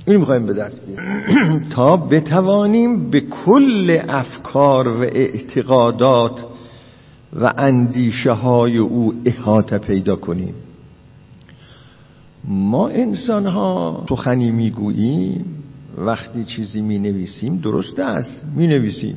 این میخوایم به دست بیاریم تا بتوانیم به کل افکار و اعتقادات و اندیشه های او احاطه پیدا کنیم. ما انسان ها سخنی میگوییم، وقتی چیزی مینویسیم، درست است مینویسیم،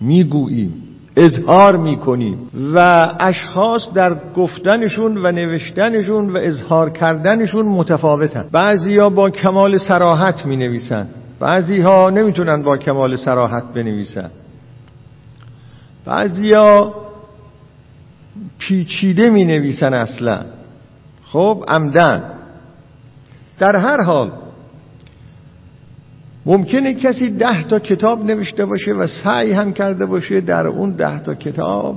میگوییم، اظهار میکنیم، و اشخاص در گفتنشون و نوشتنشون و اظهار کردنشون متفاوتن. بعضیا با کمال صراحت مینویسن، بعضیها نمیتونن با کمال صراحت بنویسن، بعضیا پیچیده مینویسن اصلا، خب عمدن. در هر حال ممکنه کسی 10 تا کتاب نوشته باشه و سعی هم کرده باشه در اون 10 تا کتاب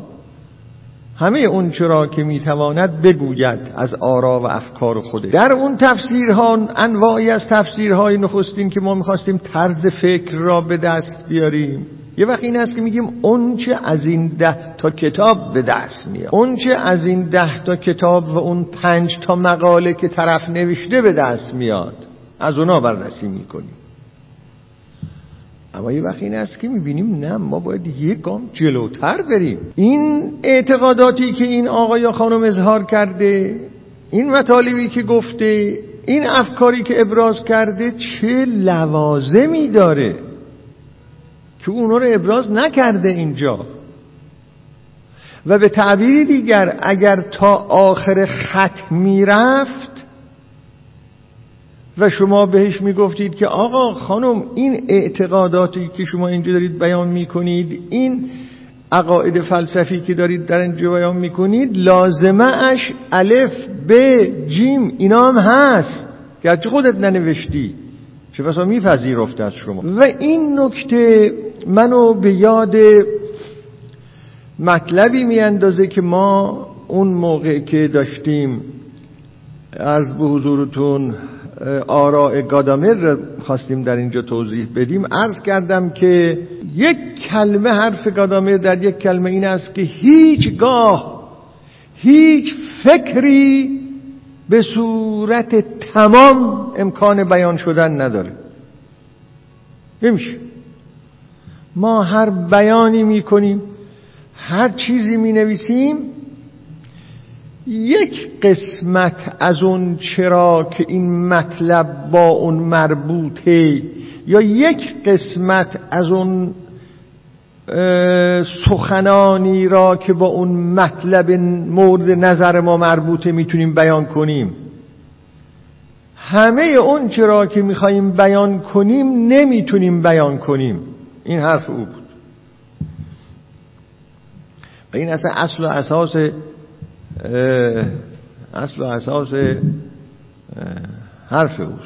همه اون چرا که میتواند بگوید از آرا و افکار خوده. در اون تفسیرها، انواعی از تفسیرهای نخستین که ما میخواستیم طرز فکر را به دست بیاریم، یه وقت این هست که میگیم اونچه از این 10 تا کتاب به دست میاد، اونچه از این 10 تا کتاب و اون 5 تا مقاله که طرف نوشته به دست میاد، از اونا بررسی میکنیم. اما یه وقت این هست که میبینیم نه، ما باید یه گام جلوتر بریم. این اعتقاداتی که این آقا یا خانم اظهار کرده، این مطالبی که گفته، این افکاری که ابراز کرده، چه لوازمی داره که اونا رو ابراز نکرده اینجا؟ و به تعبیر دیگر، اگر تا آخر خط میرفت و شما بهش میگفتید که آقا خانم، این اعتقاداتی که شما اینجا دارید بیان میکنید، این عقاید فلسفی که دارید در اینجا بیان میکنید، لازمه اش الف ب جیم اینا هم هست، گرچه خودت ننوشتی، چه بسا میپذیرفته از شما. و این نکته منو به یاد مطلبی میاندازه که ما اون موقع که داشتیم عرض به حضورتون آراء گادامر را خواستیم در اینجا توضیح بدیم، عرض کردم که یک کلمه، حرف گادامر در یک کلمه این است که هیچگاه هیچ فکری به صورت تمام امکان بیان شدن نداره. نمیشه. ما هر بیانی میکنیم، هر چیزی مینویسیم، یک قسمت از اون چرا که این مطلب با اون مربوطه، یا یک قسمت از اون سخنانی را که با اون مطلب مورد نظر ما مربوطه میتونیم بیان کنیم. همه اون چرا که میخواییم بیان کنیم نمیتونیم بیان کنیم. این حرف او بود و این اصلا اصل و اساس حرف اوست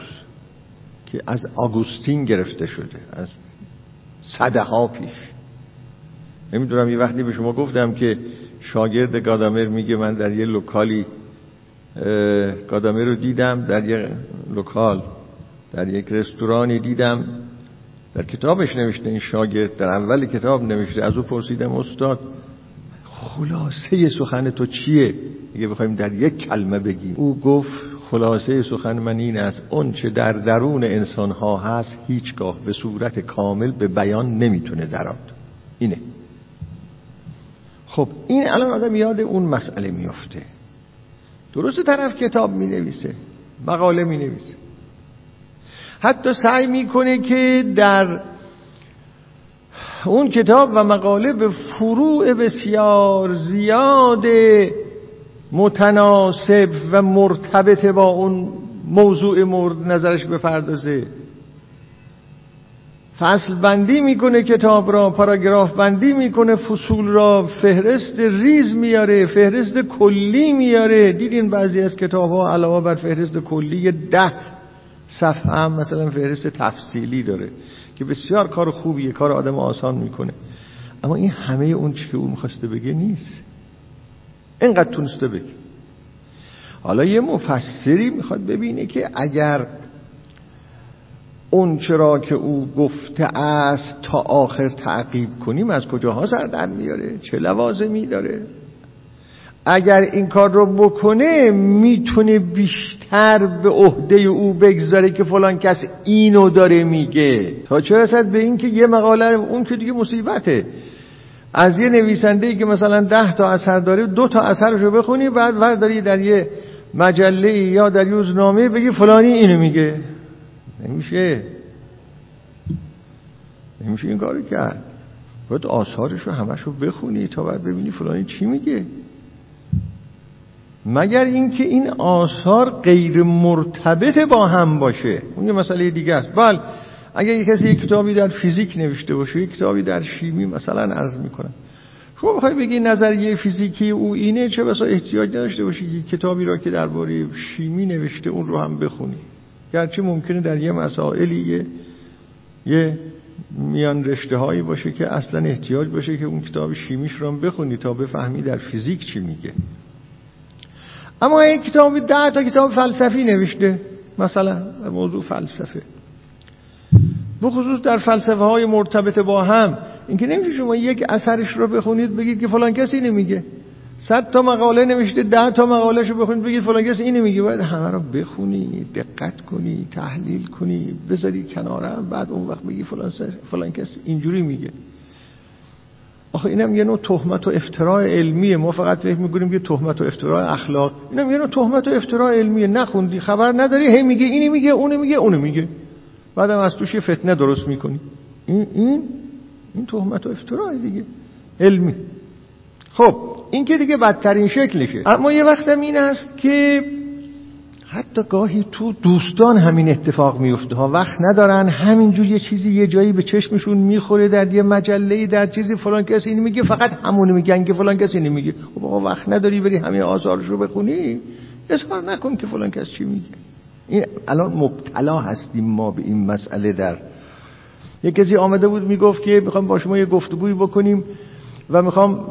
که از آگوستین گرفته شده، از صدها پیش. نمیدونم، یه وقتی به شما گفتم که شاگرد گادامر میگه من در یه لوکالی گادامر رو دیدم در یک لوکال، در یک رستورانی دیدم. در کتابش نوشته این شاگرد، در اول کتاب نوشته، از او پرسیدم استاد خلاصه سخن تو چیه؟ اگه بخوایم در یک کلمه بگیم، او گفت خلاصه سخن من این است، اون چه در درون انسان‌ها هست هیچگاه به صورت کامل به بیان نمیتونه درآد. اینه. خب این الان آدم یاد اون مسئله میفته. درست طرف کتاب مینویسه، مقاله مینویسه، حتی سعی میکنه که در اون کتاب و مقاله به فروع بسیار زیاد متناسب و مرتبط با اون موضوع مورد نظرش بپردازه. فصل بندی میکنه کتاب را، پاراگراف بندی میکنه فصول را، فهرست ریز میاره، فهرست کلی میاره. دیدین بعضی از کتاب ها علاوه بر فهرست کلی 10 صفحه هم مثلا فهرست تفصیلی داره که بسیار کار خوبیه، کار آدم آسان میکنه. اما این همه اون چی که اون میخواسته بگه نیست، اینقدر تونسته بگه. حالا یه مفسری میخواد ببینه که اگر اون چرا که او گفته است تا آخر تعقیب کنیم، از کجاها سردن میاره، چه لوازمی داره، اگر این کار رو بکنه میتونه بیشتر به عهده او بگذاره که فلان کس اینو داره میگه، تا چه رسد به این که یه مقاله، اون که دیگه مصیبته. از یه نویسنده‌ای که مثلا 10 تا اثر داره 2 تا اثرش رو بخونی، بعد ورداری در یه مجله یا در روزنامه بگی فلانی اینو میگه. نمیشه این کارو کرد. باید آثارش رو همش رو بخونی تا بعد ببینی فلانی چی میگه، مگر اینکه این آثار غیر مرتبط با هم باشه. اون یه مسئله دیگه است. بله اگر یک کسی یک کتابی در فیزیک نوشته باشه، یک کتابی در شیمی، مثلا عرض میکنم، شما بخوای بگی نظریه فیزیکی او اینه، چه بسا احتیاج نداشته باشی یک کتابی را که درباره شیمی نوشته اون رو هم بخونی، گرچه ممکنه در یه مسائلی یه میان رشته هایی باشه که اصلا احتیاج باشه که اون کتاب شیمیش رو هم بخونی تا بفهمی در فیزیک چی میگه. اما این کتاب 10 تا کتاب فلسفی نوشته، مثلا در موضوع فلسفه، بخصوص در فلسفه های مرتبط با هم، اینکه نمیشه شما یک اثرش رو بخونید بگید که فلان کسی نمیگه. 100 تا مقاله نوشته، 10 تا مقالهش رو بخونید بگید فلان کسی اینو میگه. باید همه رو بخونی، دقت کنی، تحلیل کنی، بذاری کناره، بعد اون وقت بگی فلان کسی اینجوری میگه. آخه اینم یه نوع تهمت و افتراء علمیه. ما فقط فکر می‌کنیم یه تهمت و افتراء اخلاق، اینم یه نوع تهمت و افتراء علمیه. نخوندی، خبر نداری، هی میگه اینی میگه، اون میگه، اون میگه، بعدم از توش یه فتنه درست می‌کنی. این تهمت و افتراء دیگه علمی. خب این که دیگه بدترین شکلشه. اما یه وقتم این است که حتی گاهی تو دوستان همین اتفاق میفته ها، وقت ندارن، همینجور یه چیزی یه جایی به چشمشون میخوره، در یه مجله، در چیزی، فلان کسی اینو میگه، فقط همون میگن که فلان کسی نمیگه. خب آقا وقت نداری بری همه آثارش رو بخونی؟ اصرار نکن که فلان کس چی میگه. این الان مبتلا هستیم ما به این مسئله. در یه کسی آمده بود میگفت که میخوام با شما یه گفتگویی بکنیم و میخوام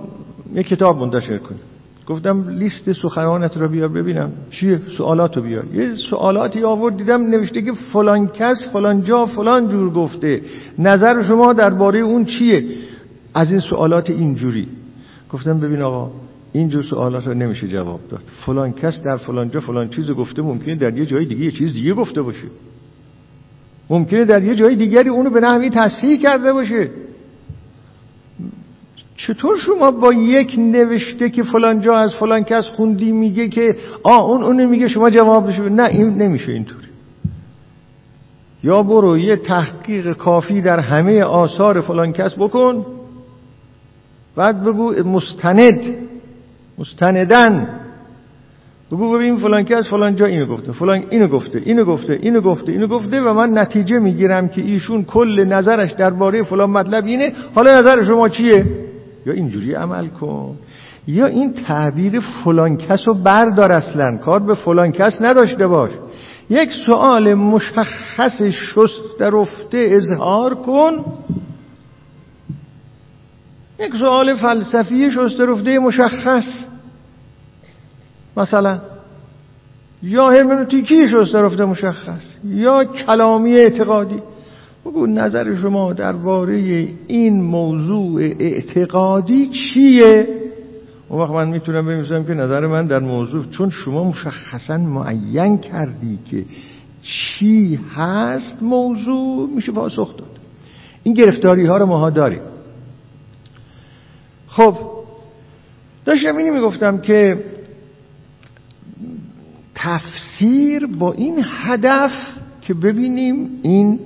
یه کتاب منتشر کنیم. گفتم لیست سخنانت رو بیار ببینم چیه، سوالاتو بیار. یه سوالاتی آورد، دیدم نوشته که فلان کس فلان جا فلان جور گفته، نظر شما درباره اون چیه؟ از این سوالات اینجوری. گفتم ببین آقا اینجور سوالات رو نمیشه جواب داد. فلان کس در فلان جا فلان چیزو گفته، ممکنه در یه جای دیگه یه چیز دیگه گفته باشه، ممکنه در یه جای دیگری اونو به نحوی تصحیح کرده باشه. چطور شما با یک نوشته که فلان جا از فلان کس خوندی میگه که اون میگه، شما جواب بشه؟ نه، این نمیشه اینطوری. یا برو یه تحقیق کافی در همه آثار فلان کس بکن، بعد بگو مستندن بگو ببین فلان کس فلان جا اینو گفته، فلان اینو گفته و من نتیجه میگیرم که ایشون کل نظرش درباره فلان مطلب اینه، حالا نظر شما چیه؟ یا اینجوری عمل کن، یا این تعبیر فلان کس رو بردار، اصلا کار به فلان کس نداشته باش، یک سوال مشخص شست رفته اظهار کن، یک سوال فلسفی شست رفته مشخص، مثلا یا هرمنوتیکیش رو صرفده مشخص یا کلامی اعتقادی. بگو نظر شما درباره این موضوع اعتقادی چیه؟ اون وقت من میتونم بگم که نظر من در موضوع، چون شما مشخصا معین کردی که چی هست موضوع، میشه پاسخ داد. این گرفتاری ها رو ماها داریم. خب داشتم اینی میگفتم که تفسیر با این هدف که ببینیم این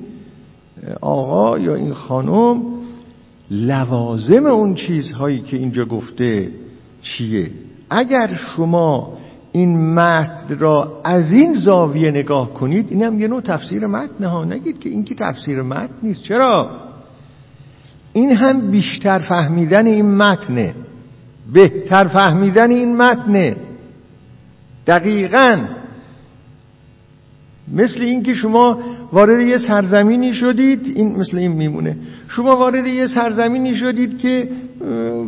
آقا یا این خانم لوازم اون چیزهایی که اینجا گفته چیه. اگر شما این متن را از این زاویه نگاه کنید، اینم یه نوع تفسیر متن ها، نگید که این که تفسیر متن نیست. چرا؟ این هم بیشتر فهمیدن این متنه، بهتر فهمیدن این متنه. دقیقاً مثل این که شما وارد یه سرزمینی شدید، این مثل این میمونه، شما وارد یه سرزمینی شدید که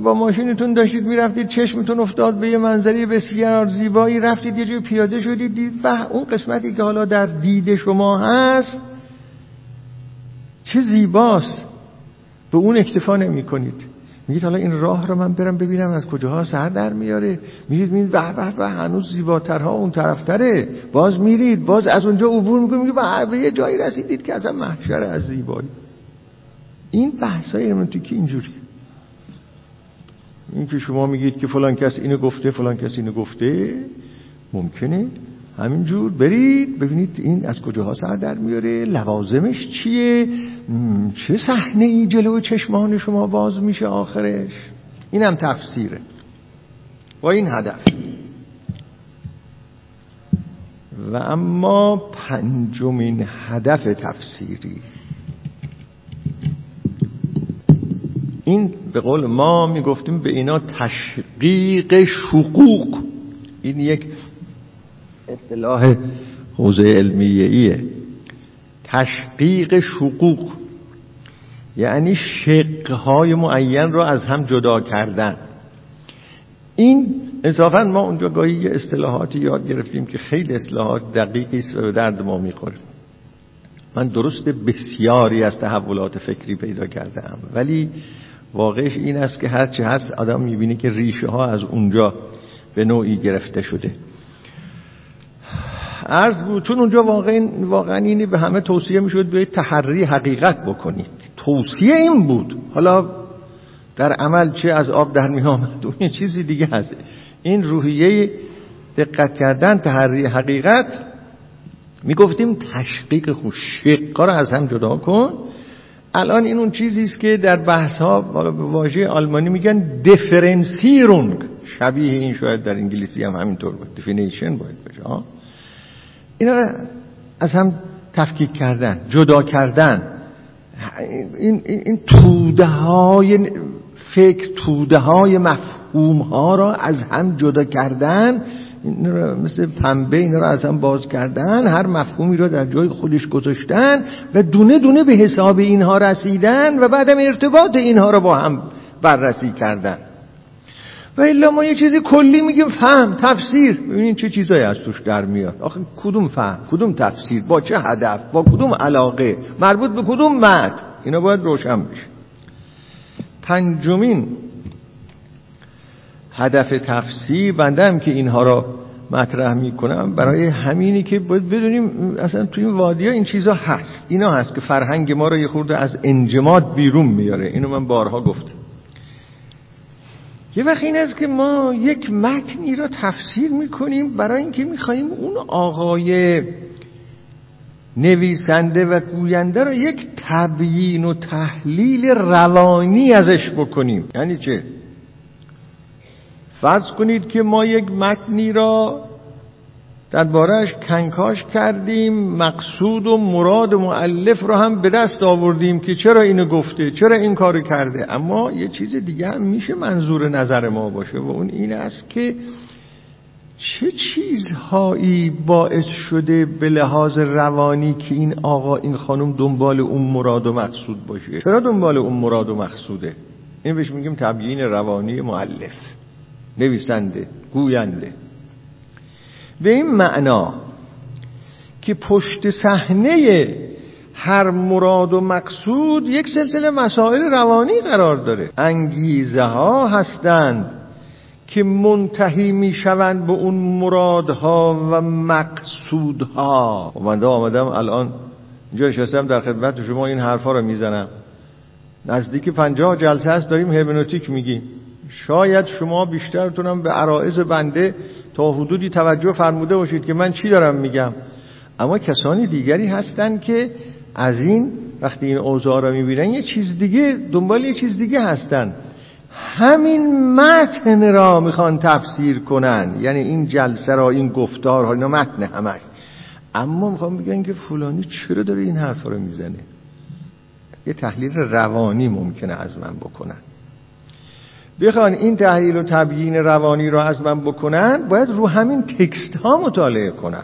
با ماشینتون داشتید میرفتید، چشمتون افتاد به یه منظره بسیار زیبایی، رفتید یه جای پیاده شدید، دید و اون قسمتی که حالا در دید شما هست چه زیباست، به اون اکتفا نمی کنید. میگید حالا این راه رو من برم ببینم از کجاها سر در میاره. میگید میگید به به به هنوز زیباترها اون طرفتره. باز میرید، باز از اونجا عبور میکنید، میگید به یه جایی رسیدید که اصلا محشر از زیبایی. این بحثای هرمنوتیکی اینجوریه. این که شما میگید که فلان کس اینو گفته، فلان کس اینو گفته، ممکنه همینجور برید ببینید این از کجاها سر در میاره، لوازمش چیه، چه صحنه‌ای جلو چشمان شما باز میشه آخرش. اینم تفسیره با این هدف. و اما پنجمین هدف تفسیری، این به قول ما میگفتیم به اینا تشقیق شقوق. این یک اصطلاح حوزه علمیه‌ایه، تشقیق شقوق، یعنی شق‌های معین رو از هم جدا کردن. این اضافاً ما اونجا گاهی اصطلاحاتی یاد گرفتیم که خیلی اصطلاحات دقیقی است و به درد ما می‌خوره. من درست بسیاری از تحولات فکری پیدا کردم، ولی واقعش این است که هرچی هست آدم می‌بینه که ریشه‌ها از اونجا به نوعی گرفته شده. عرض بود چون اونجا واقعا اینی به همه توصیه میشد به تحری حقیقت بکنید. توصیه این بود، حالا در عمل چه از آب در می آمد اون یه چیزی دیگه هست. این روحیه دقت کردن، تحری حقیقت، میگفتیم تشقیق شقا رو از هم جدا کن. الان این اون چیزی است که در بحث ها به واژه آلمانی میگن دیفرنسیرونگ، شبیه این شاید در انگلیسی هم همینطور بود، دیفینیشن باید بشه. اینا رو از هم تفکیک کردن، جدا کردن، این توده های فکر، توده های مفهوم ها را از هم جدا کردن، مثل پنبه اینا را از هم باز کردن، هر مفهومی را در جای خودش گذاشتن و دونه دونه به حساب اینها رسیدن و بعدم ارتباط اینها را با هم بررسی کردن. و الا ما یه چیزی کلی میگیم فهم، تفسیر. ببینین چه چیزایی از توش در میاد. آخه کدوم فهم، کدوم تفسیر، با چه هدف، با کدوم علاقه، مربوط به کدوم متن، اینا باید روشن بشه. پنجمین هدف تفسیر، بنده هم که اینها را مطرح میکنم برای همینی که باید بدونیم اصلا توی این وادی‌ها این چیزا هست. اینا هست که فرهنگ ما را یه خورده از انجماد بیرون میاره. اینو من بارها گفتم. یه وقت این است که ما یک متنی را تفسیر میکنیم برای اینکه میخواییم اون آقای نویسنده و گوینده را یک تبیین و تحلیل روانی ازش بکنیم. یعنی چه؟ فرض کنید که ما یک متنی را درباره‌اش کنکاش کردیم، مقصود و مراد مؤلف رو هم به دست آوردیم که چرا اینو گفته، چرا این کارو کرده. اما یه چیز دیگه هم میشه منظور نظر ما باشه و اون این است که چه چیزهایی باعث شده به لحاظ روانی که این آقا این خانم دنبال اون مراد و مقصود باشه. چرا دنبال اون مراد و مقصوده؟ این بهش میگیم تبیین روانی مؤلف، نویسنده، گوینده. به این معنا که پشت صحنه هر مراد و مقصود یک سلسله مسائل روانی قرار داره. انگیزه ها هستند که منتهی می شوند به اون مرادها و مقصودها. من آمدم الان اینجا نشستم در خدمت شما این حرفا رو میزنم. نزدیک 50 جلسه است داریم هرمنوتیک میگیم. شاید شما بیشترتونم به عرایض بنده تا حدودی توجه فرموده باشید که من چی دارم میگم، اما کسانی دیگری هستند که از این وقتی این اوضاع را میبینن یه چیز دیگه دنبال یه چیز دیگه هستن، همین متن را میخوان تفسیر کنن، یعنی این جلسه را، این گفتار ها، اینا متن همه، اما میخوان بگن که فلانی چرا داره این حرف را میزنه. یه تحلیل روانی ممکنه از من بکنن. بخوان این تحلیل و تبیین روانی را از من بکنن باید رو همین تکست ها مطالعه کنن،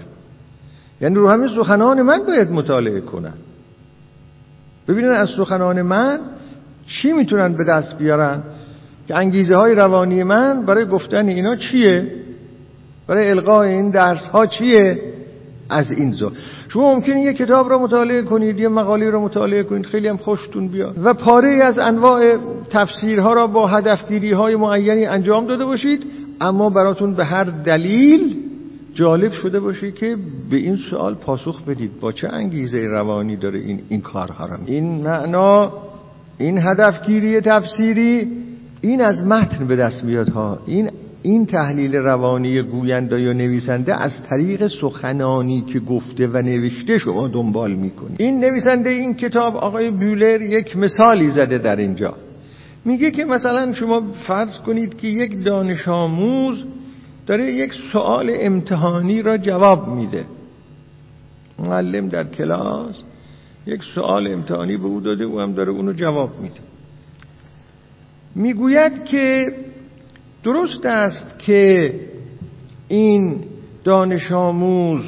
یعنی رو همین سخنان من باید مطالعه کنن، ببینن از سخنان من چی میتونن به دست بیارن که انگیزه های روانی من برای گفتن اینا چیه، برای القای این درس ها چیه. از این زو شما ممکنه یک کتاب را مطالعه کنید، یه مقاله را مطالعه کنید، خیلی هم خوشتون بیاد و پاره از انواع تفسیرها را با هدفگیری های معینی انجام داده باشید، اما براتون به هر دلیل جالب شده باشه که به این سوال پاسخ بدید با چه انگیزه روانی داره این کارها را. این معنا، این هدفگیری تفسیری، این از متن به دست میاد ها. این تحلیل روانی گوینده یا نویسنده از طریق سخنانی که گفته و نوشته شما دنبال میکنید. این نویسنده این کتاب آقای بیولر یک مثالی زده در اینجا، میگه که مثلا شما فرض کنید که یک دانش آموز داره یک سوال امتحانی را جواب میده. معلم در کلاس یک سوال امتحانی به او داده، او هم داره اونو جواب میده. میگوید که درست است که این دانش آموز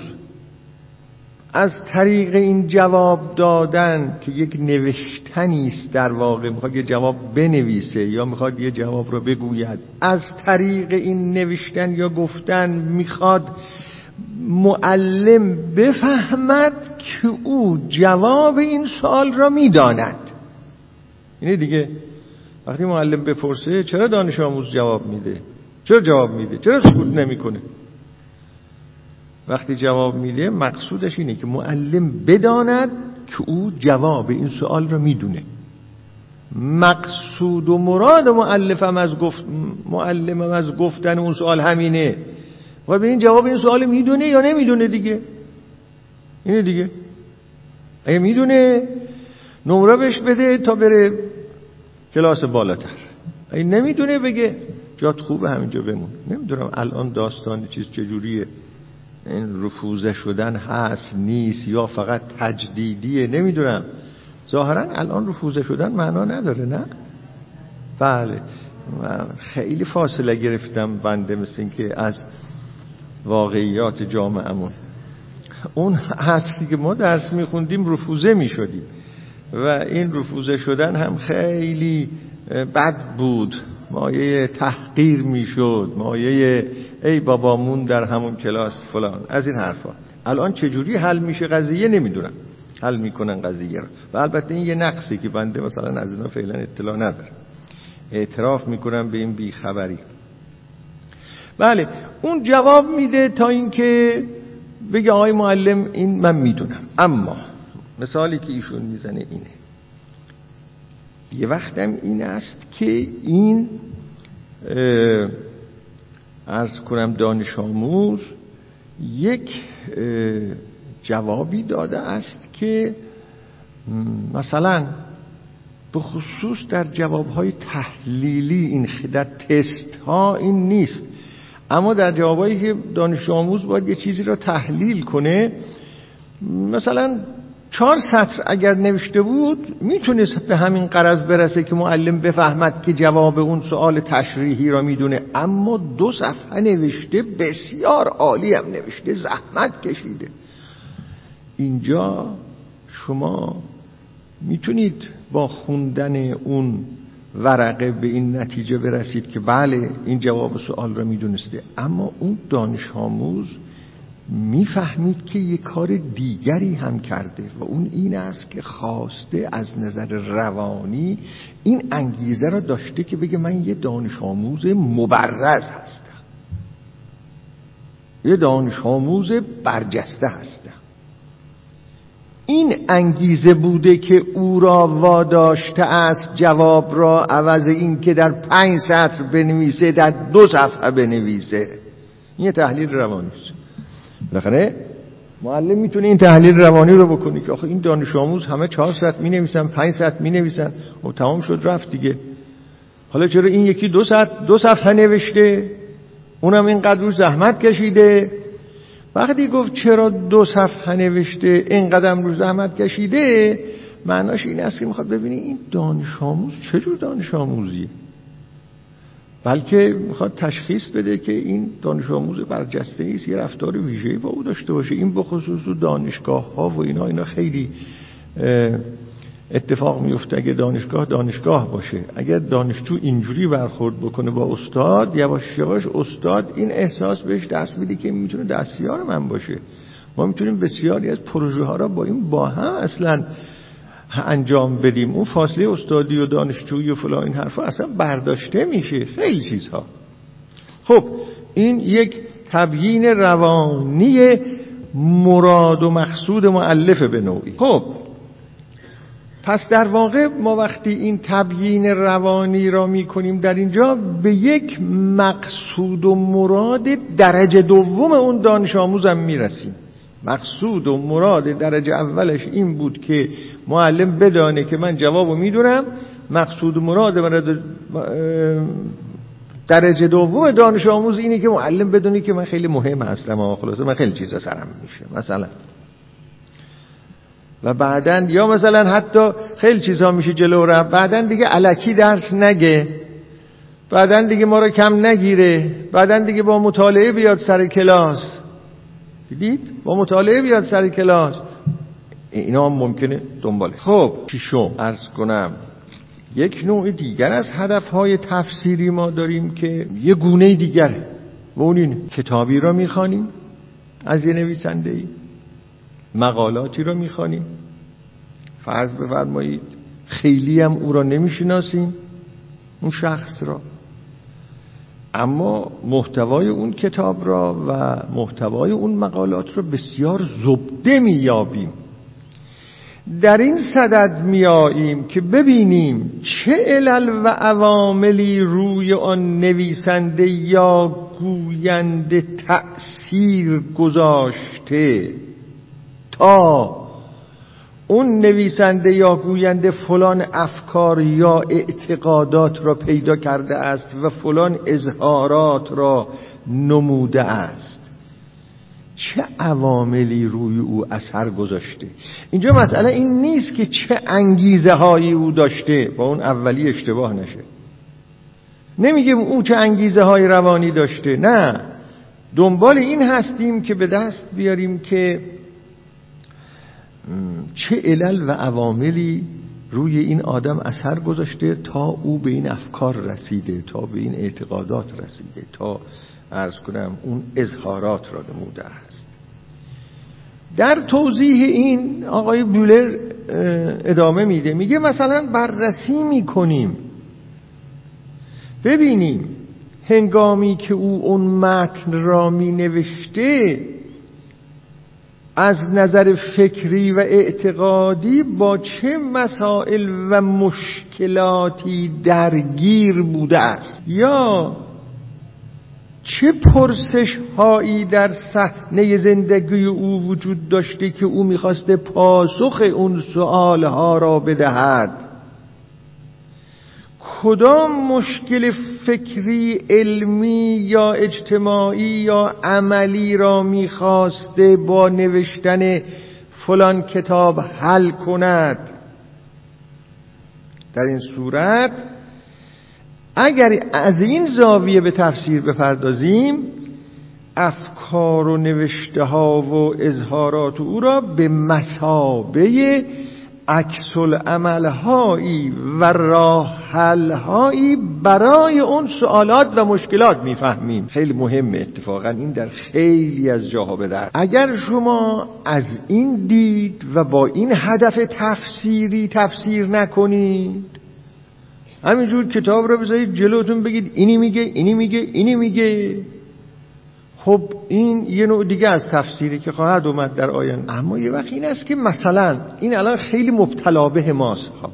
از طریق این جواب دادن که یک نوشتنی است، در واقع میخواد یه جواب بنویسه یا میخواد یه جواب رو بگوید، از طریق این نوشتن یا گفتن میخواد معلم بفهمد که او جواب این سوال را میداند. اینه دیگه. وقتی معلم بپرسه چرا دانش آموز جواب میده، چرا جواب میده، چرا سکوت نمیکنه، وقتی جواب میده مقصودش اینه که معلم بداند که او جواب این سوال را میدونه. مقصود و مراد معلم هم از گفتن اون سوال همینه، و به این جواب این سوال میدونه یا نمیدونه دیگه. اینه دیگه. اگه میدونه نمره بهش بده تا بره کلاس بالاتر، اگه نمیدونه بگه جات خوبه همینجا بمون. نمیدونم الان داستان چیز چجوریه، این رفوزه شدن هست نیست یا فقط تجدیدیه، نمیدونم. ظاهرا الان رفوزه شدن معنا نداره، نه؟ بله، خیلی فاصله گرفتم بنده مثل این که از واقعیات جامعهمون. اون هستی که ما درس میخوندیم رفوزه میشدیم و این رفوزه شدن هم خیلی بد بود، مایه تحقیر میشد، مایه ای بابامون در همون کلاس فلان، از این حرفا. الان چجوری حل میشه قضیه نمیدونم، حل میکنن قضیه رو. و البته این یه نقصی که بنده مثلا از اینا فعلا اطلاع ندارم، اعتراف میکنم به این بیخبری. بله، اون جواب میده تا اینکه بگه آقای معلم این من میدونم. اما مثالی که ایشون میزنه اینه، یه وقتم این است که این عرض کنم دانش آموز یک جوابی داده است که مثلا به خصوص در جوابهای تحلیلی این در تست ها این نیست، اما در جوابهایی که دانش آموز باید یه چیزی را تحلیل کنه، مثلا 4 سطر اگر نوشته بود میتونست به همین قرض برسه که معلم بفهمد که جواب اون سوال تشریحی را میدونه، اما 2 صفحه نوشته، بسیار عالی هم نوشته، زحمت کشیده. اینجا شما میتونید با خوندن اون ورقه به این نتیجه برسید که بله این جواب سوال را میدونسته، اما اون دانش آموز میفهمید که یک کار دیگری هم کرده و اون این است که خواسته از نظر روانی این انگیزه را داشته که بگه من یه دانش آموز مبرز هستم، یه دانش آموز برجسته هستم. این انگیزه بوده که او را واداشته است جواب را عوض این که در 5 سطر بنویسه در 2 صفحه بنویسه. این تحلیل روانی است. بالاخره معلم میتونه این تحلیل روانی رو بکنه که آخه این دانش آموز همه 4 سطر مینویسن، 5 سطر مینویسن و تمام شد رفت دیگه. حالا چرا این یکی 2 صفحه نوشته، اونم اینقدر روز زحمت کشیده؟ وقتی گفت چرا 2 صفحه نوشته، اینقدر روز زحمت کشیده، معناش این است که میخواد ببینه این دانش آموز چجور دانش آموزیه، بلکه میخواد تشخیص بده که این دانش آموز برجسته ایست، یه رفتار ویژه‌ای با او داشته باشه. این بخصوص دانشگاه ها و اینا خیلی اتفاق میفته. اگه دانشگاه دانشگاه باشه، اگر دانشجو اینجوری برخورد بکنه با استاد، یواش یواش استاد این احساس بهش دست میده که میتونه دستیار من باشه. ما میتونیم بسیاری از پروژه ها را با این با هم اصلا انجام بدیم. اون فاصله استادی و دانشجویی و فلان این حرفا اصلا برداشته میشه، خیلی چیزها. خب این یک تبیین روانی مراد و مقصود مؤلف به نوعی. خب پس در واقع ما وقتی این تبیین روانی را میکنیم در اینجا به یک مقصود و مراد درجه دوم اون دانش آموز هم میرسیم. مقصود و مراد درجه اولش این بود که معلم بدانه که من جوابو میدونم. مقصود و مراد درجه دوم دانش آموز اینه که معلم بدونه که من خیلی مهم هستم و خلاصه من خیلی چیزا سرم میشه مثلا، و بعدن یا مثلا حتی خیلی چیزا میشه جلو رو، بعدن دیگه الکی درس نگه، بعدن دیگه ما رو کم نگیره، بعدن دیگه با مطالعه بیاد سر کلاس. دیدید؟ با مطالعه بیاد سر کلاس. اینا هم ممکنه دنباله. خب ششم عرض کنم، یک نوع دیگر از هدفهای تفسیری ما داریم که یه گونه دیگره و اون اینه کتابی را میخوانیم از یه نویسنده‌ای، مقالاتی را میخوانیم، فرض بفرمایید خیلی هم او را نمیشناسیم اون شخص را، اما محتوای اون کتاب را و محتوای اون مقالات را بسیار زبده مییابیم. در این صدد میاییم که ببینیم چه علل و عواملی روی آن نویسنده یا گوینده تأثیر گذاشته اون نویسنده یا گوینده فلان افکار یا اعتقادات را پیدا کرده است و فلان اظهارات را نموده است. چه عواملی روی او اثر گذاشته؟ اینجا مسئله این نیست که چه انگیزه هایی او داشته، با اون اولی اشتباه نشه. نمیگه او چه انگیزه های روانی داشته، نه، دنبال این هستیم که به دست بیاریم که چه علل و عواملی روی این آدم اثر گذاشته تا او به این افکار رسیده، تا به این اعتقادات رسیده، تا عرض کنم اون اظهارات را نموده است. در توضیح این آقای بولر ادامه میده، میگه مثلا بررسی میکنیم ببینیم هنگامی که او اون متن را می نوشته از نظر فکری و اعتقادی با چه مسائل و مشکلاتی درگیر بوده است، یا چه پرسش هایی در صحنه زندگی او وجود داشته که او میخواسته پاسخ اون سؤال ها را بدهد، کدام مشکل فکری، علمی یا اجتماعی یا عملی را میخواسته با نوشتن فلان کتاب حل کند. در این صورت اگر از این زاویه به تفسیر بپردازیم، افکار و نوشته ها و اظهارات او را به مثابه عکس العمل‌هایی و راه حل‌هایی برای اون سوالات و مشکلات میفهمیم. خیلی مهمه اتفاقا این در خیلی از جاها به در. اگر شما از این دید و با این هدف تفسیری تفسیر نکنید، همینجور کتاب رو بذارید جلوتون بگید اینی میگه، خب این یه نوع دیگه از تفسیری که خواهد اومد در آینده. اما یه وقت این است که مثلا این الان خیلی مبتلا به ماست ها.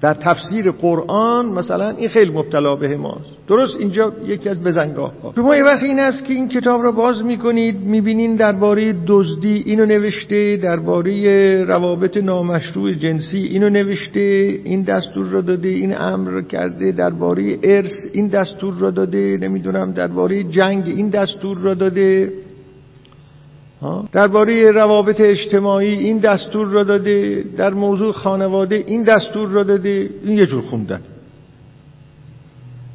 در تفسیر قرآن مثلا این خیلی مبتلا به ماست، درست اینجا یکی از بزنگاه ها. شما یه وقت این است که این کتاب رو باز میکنید میبینین درباره دزدی اینو نوشته، درباره روابط نامشروع جنسی اینو نوشته، این دستور رو داده، این امر رو کرده، درباره ارث این دستور رو داده، نمیدونم درباره جنگ این دستور رو داده، درباره روابط اجتماعی این دستور را داده، در موضوع خانواده این دستور را داده. این یه جور خوندن.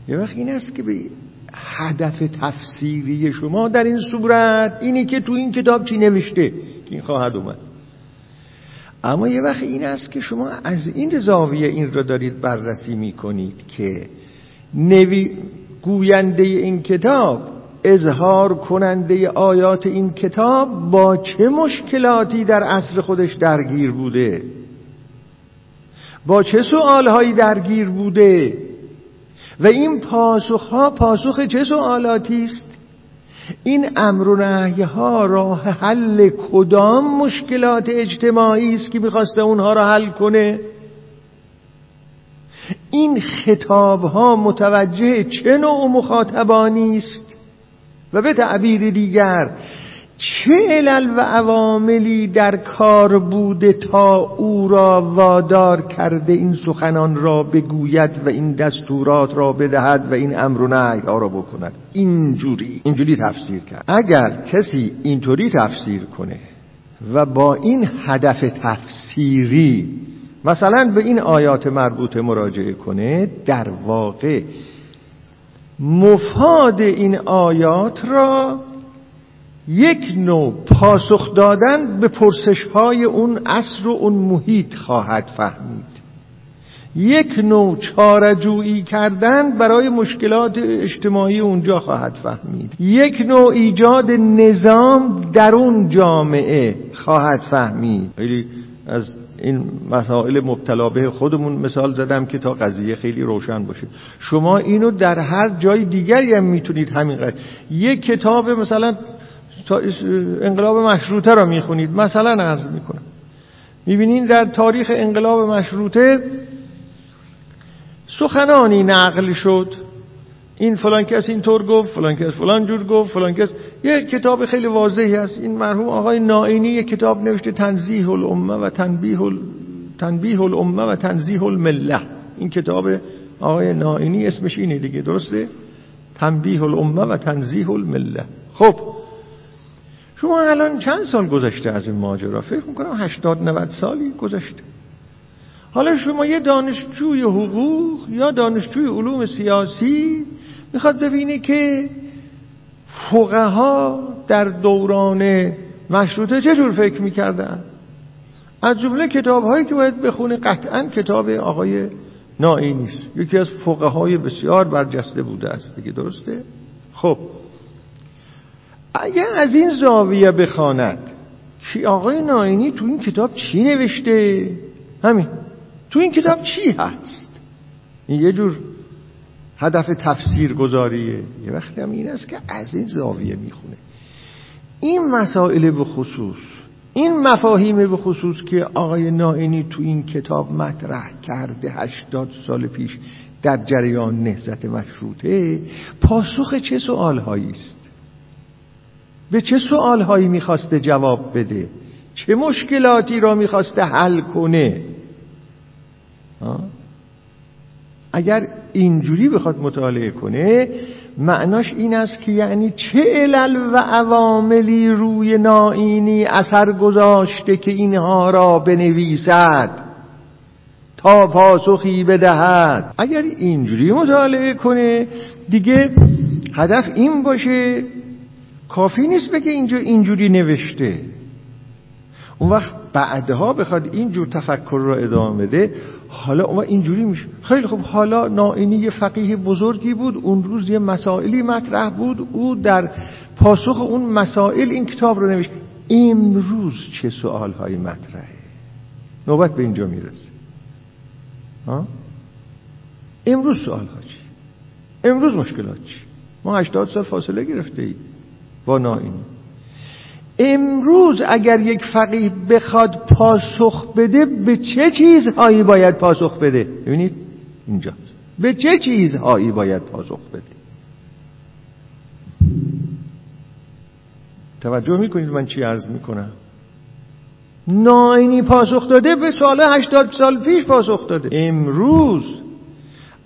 یه وقت این است که به هدف تفسیری شما در این صورت اینی که تو این کتاب چی نوشته که این خواهد اومد. اما یه وقت این است که شما از این زاویه این را دارید بررسی میکنید که گوینده این کتاب، اظهار کننده آیات این کتاب با چه مشکلاتی در عصر خودش درگیر بوده، با چه سوالهایی درگیر بوده و این پاسخها پاسخ چه سوالاتی است، این امر و نهیها راه حل کدام مشکلات اجتماعی است که میخواسته اونها را حل کنه، این خطابها متوجه چه نوع مخاطبانی است و به تعبیر دیگر چه علل و عواملی در کار بوده تا او را وادار کرده این سخنان را بگوید و این دستورات را بدهد و این امر و نهی‌ها را بکند. اینجوری تفسیر کرد. اگر کسی اینطوری تفسیر کنه و با این هدف تفسیری مثلا به این آیات مربوطه مراجعه کنه، در واقع مفاد این آیات را یک نوع پاسخ دادن به پرسش‌های اون عصر و اون محیط خواهد فهمید، یک نوع چاره‌جویی کردن برای مشکلات اجتماعی اونجا خواهد فهمید، یک نوع ایجاد نظام در اون جامعه خواهد فهمید. خیلی از این مسائل مبتلا به خودمون مثال زدم که تا قضیه خیلی روشن باشه. شما اینو در هر جای دیگری هم میتونید همین قضیه. یک کتاب مثلا انقلاب مشروطه را میخونید، مثلا عرض میکنم، میبینین در تاریخ انقلاب مشروطه سخنانی نقل شد، این فلان کس اینطور گفت، فلان کس فلان جور گفت، فلان کس. یک کتاب خیلی واضحی است، این مرحوم آقای نائینی یک کتاب نوشته تنزیه الامه و تنبیه الامه و تنزیه المله. این کتاب آقای نائینی اسمش اینه دیگه، درسته؟ تنبیه الامه و تنزیه المله. خب شما الان چند سال گذشته از این ماجرا؟ فکر می‌کنم 80-90 سالی گذشته. حالا شما یه دانشجوی حقوق یا دانشجوی علوم سیاسی میخواد ببینه که فقها در دوران مشروطه چجور فکر میکردن، از جمله کتابهایی که باید بخونه قطعاً کتاب آقای نائینی است، یکی از فقهای بسیار برجسته بوده است دیگه، درسته؟ خب اگه از این زاویه بخواند که آقای نائینی تو این کتاب چی نوشته، همین تو این کتاب چی هست، این یه جور هدف تفسیر گذاریه. یه وقتی هم این است که از این زاویه میخونه. این مسائل به خصوص، این مفاهیم به خصوص که آقای نائینی تو این کتاب مطرح کرده 80 سال پیش در جریان نهضت مشروطه، پاسخ چه سوالهایی است، به چه سوالهایی میخواسته جواب بده، چه مشکلاتی را میخواسته حل کنه. اگر اینجوری بخواد مطالعه کنه، معناش این است که یعنی چه علل و عواملی روی نائینی اثر گذاشته که اینها را بنویسد تا پاسخی بدهد. اگر اینجوری مطالعه کنه دیگه هدف این باشه، کافی نیست بگه اینجا اینجوری نوشته، اون وقت بعدها بخواد این جور تفکر رو ادامه بده، حالا اما اینجوری میشه. خیلی خوب، حالا نائینی یه فقیه بزرگی بود، اون روز یه مسائلی مطرح بود، او در پاسخ اون مسائل این کتاب رو نوشت. امروز چه سوال‌های مطرحه؟ نوبت به اینجا میرسه. امروز سوال‌ها چی؟ امروز مشکلات چی؟ ما 80 سال فاصله گرفته ایم با نائینی. امروز اگر یک فقیه بخواد پاسخ بده، به چه چیزهایی باید پاسخ بده؟ ببینید اینجا به چه چیزهایی باید پاسخ بده. توجه میکنید من چی عرض میکنم؟ نائینی پاسخ داده به سوال 80 سال پیش پاسخ داده. امروز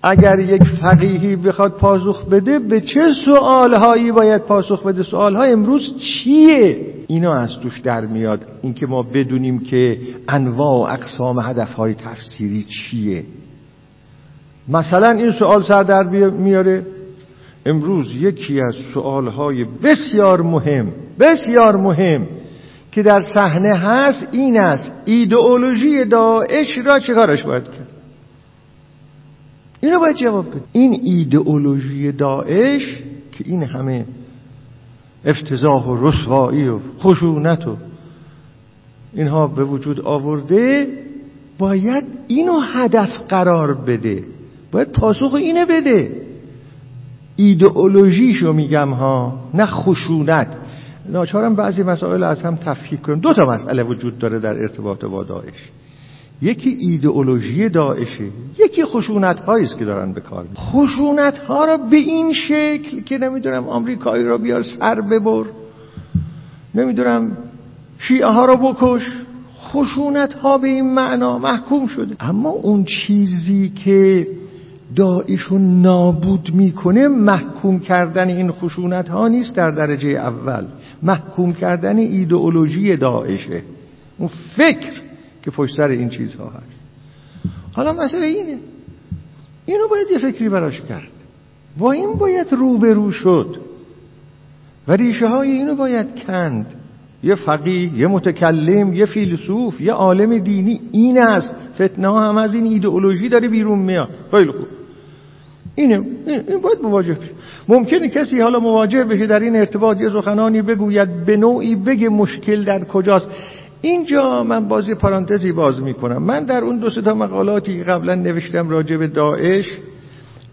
اگر یک فقیهی بخواد پاسخ بده، به چه سوالهایی باید پاسخ بده؟ سوالها امروز چیه؟ اینا از توش در میاد، اینکه ما بدونیم که انواع و اقسام هدفهای تفسیری چیه. مثلا این سوال سر در میاره، امروز یکی از سوالهای بسیار مهم که در صحنه هست این است: ایدئولوژی داعش را چه کارش باید کرد؟ اینو باید جواب بده. این ایدئولوژی داعش که این همه افتضاح و رسوایی و خشونت و اینها به وجود آورده، باید اینو هدف قرار بده، باید پاسخ اینه بده. ایدئولوژیشو میگم ها، نه خشونت. ناچارم بعضی مسائل از هم تفکیک کنم. دو تا مسئله وجود داره در ارتباط با داعش: یکی ایدئولوژی داعشه، یکی خشونت‌هایی است که دارن به کار می‌برن. خشونت‌ها را به این شکل که نمیدونم آمریکایی را بیار سر ببر، نمیدونم شیعه ها را بکش. خشونت‌ها به این معنا محکوم شده. اما اون چیزی که داعشو نابود میکنه، محکوم کردن این خشونت ها نیست در درجه اول، محکوم کردن ایدئولوژی داعشه، اون فکر که پشت سر این چیزها هست. حالا مسئله اینه، اینو باید یه فکری براش کرد، با این باید روبرو شد و ریشه های اینو باید کند. یه فقیه، یه متکلم، یه فیلسوف، یه عالم دینی این است. فتنه ها هم از این ایدئولوژی داره بیرون میاد. خیلی خوب، این باید مواجه بشه. ممکنه کسی حالا مواجه بشه در این ارتباط، یه سخنانی بگوید، به نوعی بگه مشکل در کجاست. اینجا من بازی پرانتزی باز میکنم. من در اون 2-3 تا مقالاتی که قبلا نوشتم راجع به داعش،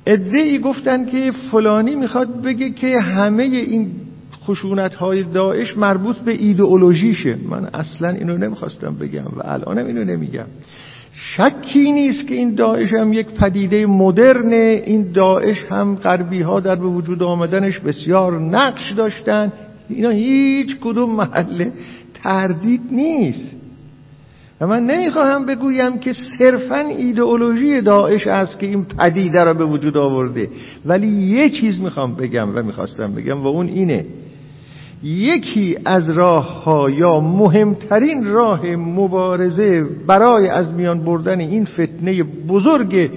عده‌ای گفتن که فلانی میخواد بگه که همه این خشونت‌های داعش مربوط به ایدئولوژیشه. من اصلا اینو نمیخواستم بگم و الانم اینو نمیگم. شکی نیست که این داعش هم یک پدیده مدرنه، این داعش هم غربی‌ها در به وجود آمدنش بسیار نقش داشتن، اینا هیچ کدوم محل تردید نیست. و من نمیخواهم بگویم که صرفاً ایدئولوژی داعش است که این پدیده را به وجود آورده، ولی یه چیز میخوام بگم و میخواستم بگم و اون اینه: یکی از راه‌ها یا مهمترین راه مبارزه برای از میان بردن این فتنه بزرگ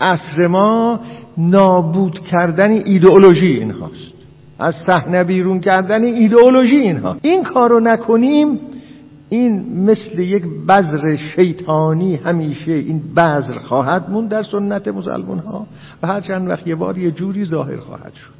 عصر ما، نابود کردن ایدئولوژی اینهاست، از صحنه بیرون کردن ایدئولوژی اینها. این کارو نکنیم، این مثل یک بذر شیطانی همیشه این بذر خواهد موند در سنت مسلمان ها و هر چند وقت یه بار یه جوری ظاهر خواهد شد.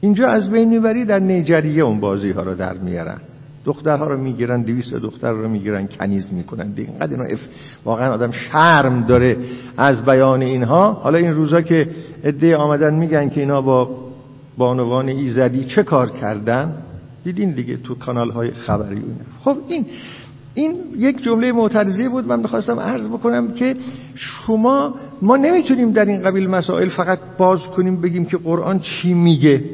اینجا از بین میبری، در نیجریه اون بازی ها رو در میارن، دخترها رو میگیرن، 200 دختر رو میگیرن، کنیز میکنن. اینقدر اینا واقعا آدم شرم داره از بیان اینها. حالا این روزا که عده آمدن میگن که اینا با بانوان ایزدی چه کار کردن، دیدین دیگه تو کانال های خبری. خب این یک جمله معترضی بود. من میخواستم عرض بکنم که ما نمیتونیم در این قبیل مسائل فقط باز کنیم بگیم که قرآن چی میگه،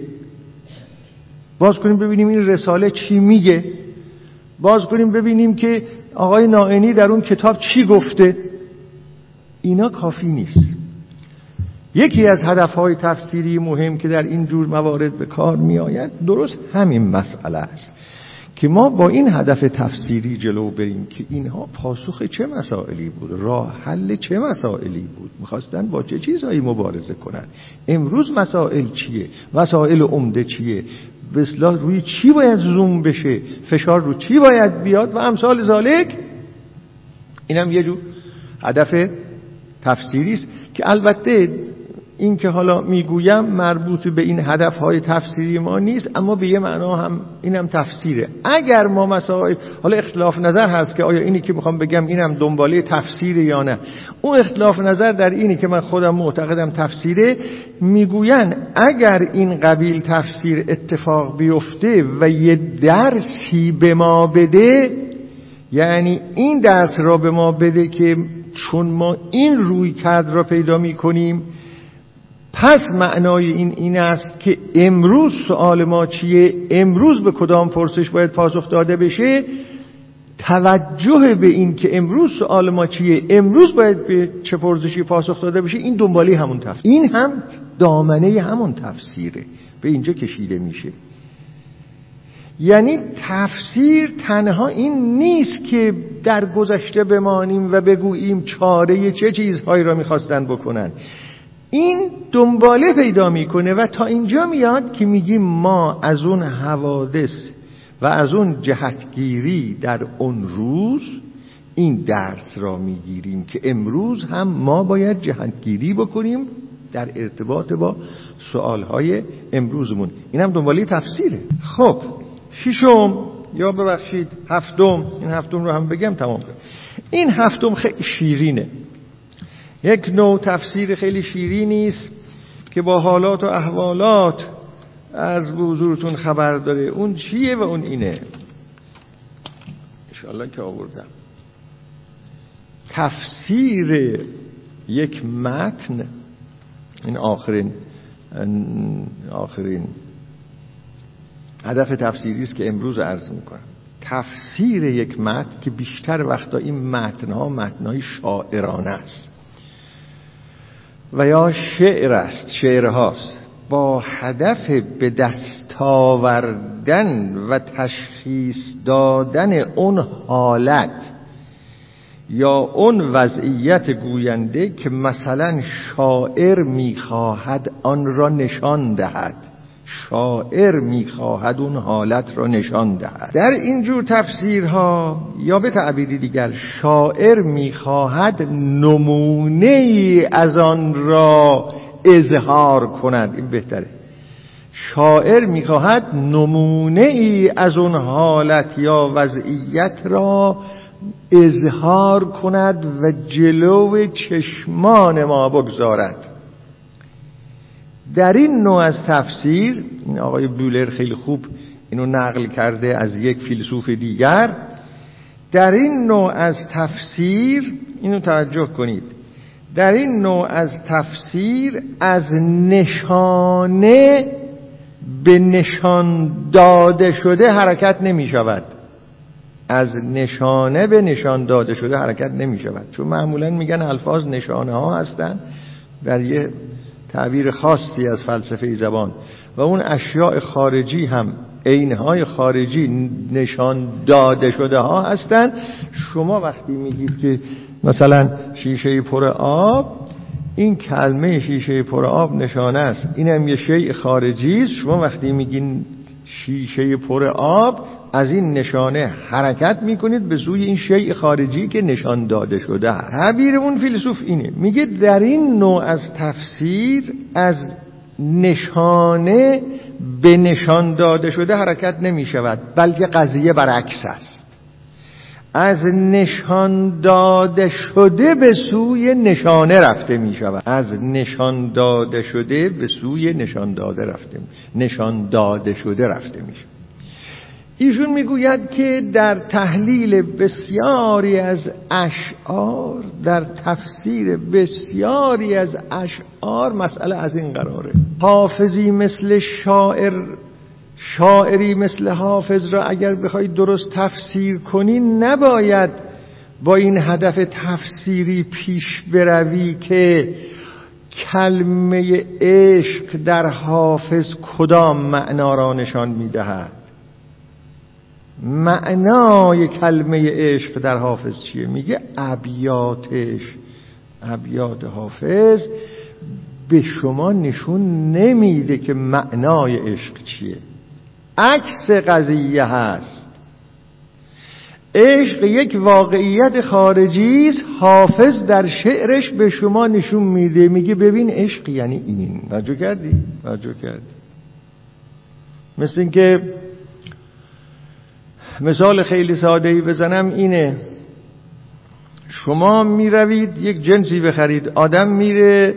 باز کنیم ببینیم این رساله چی میگه، باز کنیم ببینیم که آقای نائینی در اون کتاب چی گفته. اینا کافی نیست. یکی از هدفهای تفسیری مهم که در این جور موارد به کار می آید درست همین مسئله است که ما با این هدف تفسیری جلو بریم که اینها پاسخ چه مسائلی بود، راه حل چه مسائلی بود، میخواستن با چه چیزهایی مبارزه کنن، امروز مسائل چیه، مسائل عمده چیه، به اصطلاح روی چی باید زوم بشه، فشار رو چی باید بیاد و امثال ذالک. اینم یه جور هدف تفسیری است که البته این که حالا میگویم مربوط به این هدفهای تفسیری ما نیست، اما به یه معنا هم اینم تفسیره. اگر ما مسائل، حالا اختلاف نظر هست که آیا اینی که میخوام بگم اینم دنباله تفسیره یا نه. اون اختلاف نظر در اینی که من خودم معتقدم تفسیره، میگوین اگر این قبیل تفسیر اتفاق بیفته و یه درسی به ما بده، یعنی این درس را به ما بده که چون ما این رویکرد را پیدا میکنیم، پس معنای این است که امروز سؤال ما چیه، امروز به کدام پرسش باید پاسخ داده بشه، توجه به این که امروز سؤال ما چیه، امروز باید به چه پرسشی پاسخ داده بشه، این دنباله همون تفسیر، این هم دامنه همون تفسیره، به اینجا کشیده میشه. یعنی تفسیر تنها این نیست که در گذشته بمانیم و بگوییم چاره چه چیزهایی را میخواستن بکنن، این دنباله پیدا میکنه و تا اینجا میاد که میگیم ما از اون حوادث و از اون جهتگیری در اون روز این درس را میگیریم که امروز هم ما باید جهتگیری بکنیم در ارتباط با سوالهای امروزمون. این هم دنباله تفسیره. خب ششم یا ببخشید هفتم، این هفتم رو هم بگم تمام کنم. این هفتم خیلی شیرینه، یک نوع تفسیر خیلی شیرینی است که با حالات و احوالات از حضورتون خبر داره. اون چیه و اون اینه، انشاءالله که آوردم. تفسیر یک متن، این آخرین هدف تفسیری است که امروز عرض میکنم. تفسیر یک متن که بیشتر وقتا این متنها متنهای شاعرانه است و یا شعر است، شعرهاست، با هدف به دست آوردن و تشخیص دادن اون حالت یا اون وضعیت گوینده که مثلا شاعر میخواهد آن را نشان دهد، شاعر میخواهد اون حالت را نشان دهد. در اینجور تفسیرها یا به تعبیری دیگر شاعر میخواهد نمونه‌ای از آن را اظهار کند، این بهتره، شاعر میخواهد نمونه‌ای از اون حالت یا وضعیت را اظهار کند و جلو چشمان ما بگذارد. در این نوع از تفسیر، این آقای بولر خیلی خوب اینو نقل کرده از یک فیلسوف دیگر، در این نوع از تفسیر، اینو توجه کنید، در این نوع از تفسیر از نشانه به نشان داده شده حرکت نمی شود، از نشانه به نشان داده شده حرکت نمی شود، چون معمولا میگن الفاظ نشانه ها هستن در یه تعبیر خاصی از فلسفه زبان، و اون اشیاء خارجی هم، عینهای خارجی، نشان داده شده ها هستن. شما وقتی میگید که مثلا شیشه پر آب، این کلمه شیشه پر آب نشانه است، اینم یه شیء خارجی است. شما وقتی میگین شیشه پر آب، از این نشانه حرکت میکنید به سوی این شیء خارجی که نشان داده شده. تعبیر اون فیلسوف اینه، میگه در این نوع از تفسیر از نشانه به نشان داده شده حرکت نمیشود، بلکه قضیه برعکس است، از نشان داده شده به سوی نشانه رفته می شود، از نشان داده شده به سوی نشان داده شده رفته می شود. ایشون می گوید که در تحلیل بسیاری از اشعار، در تفسیر بسیاری از اشعار مسئله از این قراره. حافظی مثل شاعری مثل حافظ را اگر بخوای درست تفسیر کنی، نباید با این هدف تفسیری پیش بروی که کلمه عشق در حافظ کدام معنا را نشان می‌دهد، معنای کلمه عشق در حافظ چیه. میگه ابیات حافظ به شما نشون نمیده که معنای عشق چیه، عکس قضیه هست. عشق یک واقعیت خارجی است. حافظ در شعرش به شما نشون میده، میگه ببین عشق یعنی این. توجه کردی. مثل این که مثال خیلی ساده‌ای بزنم اینه: شما میروید یک جنسی بخرید، آدم میره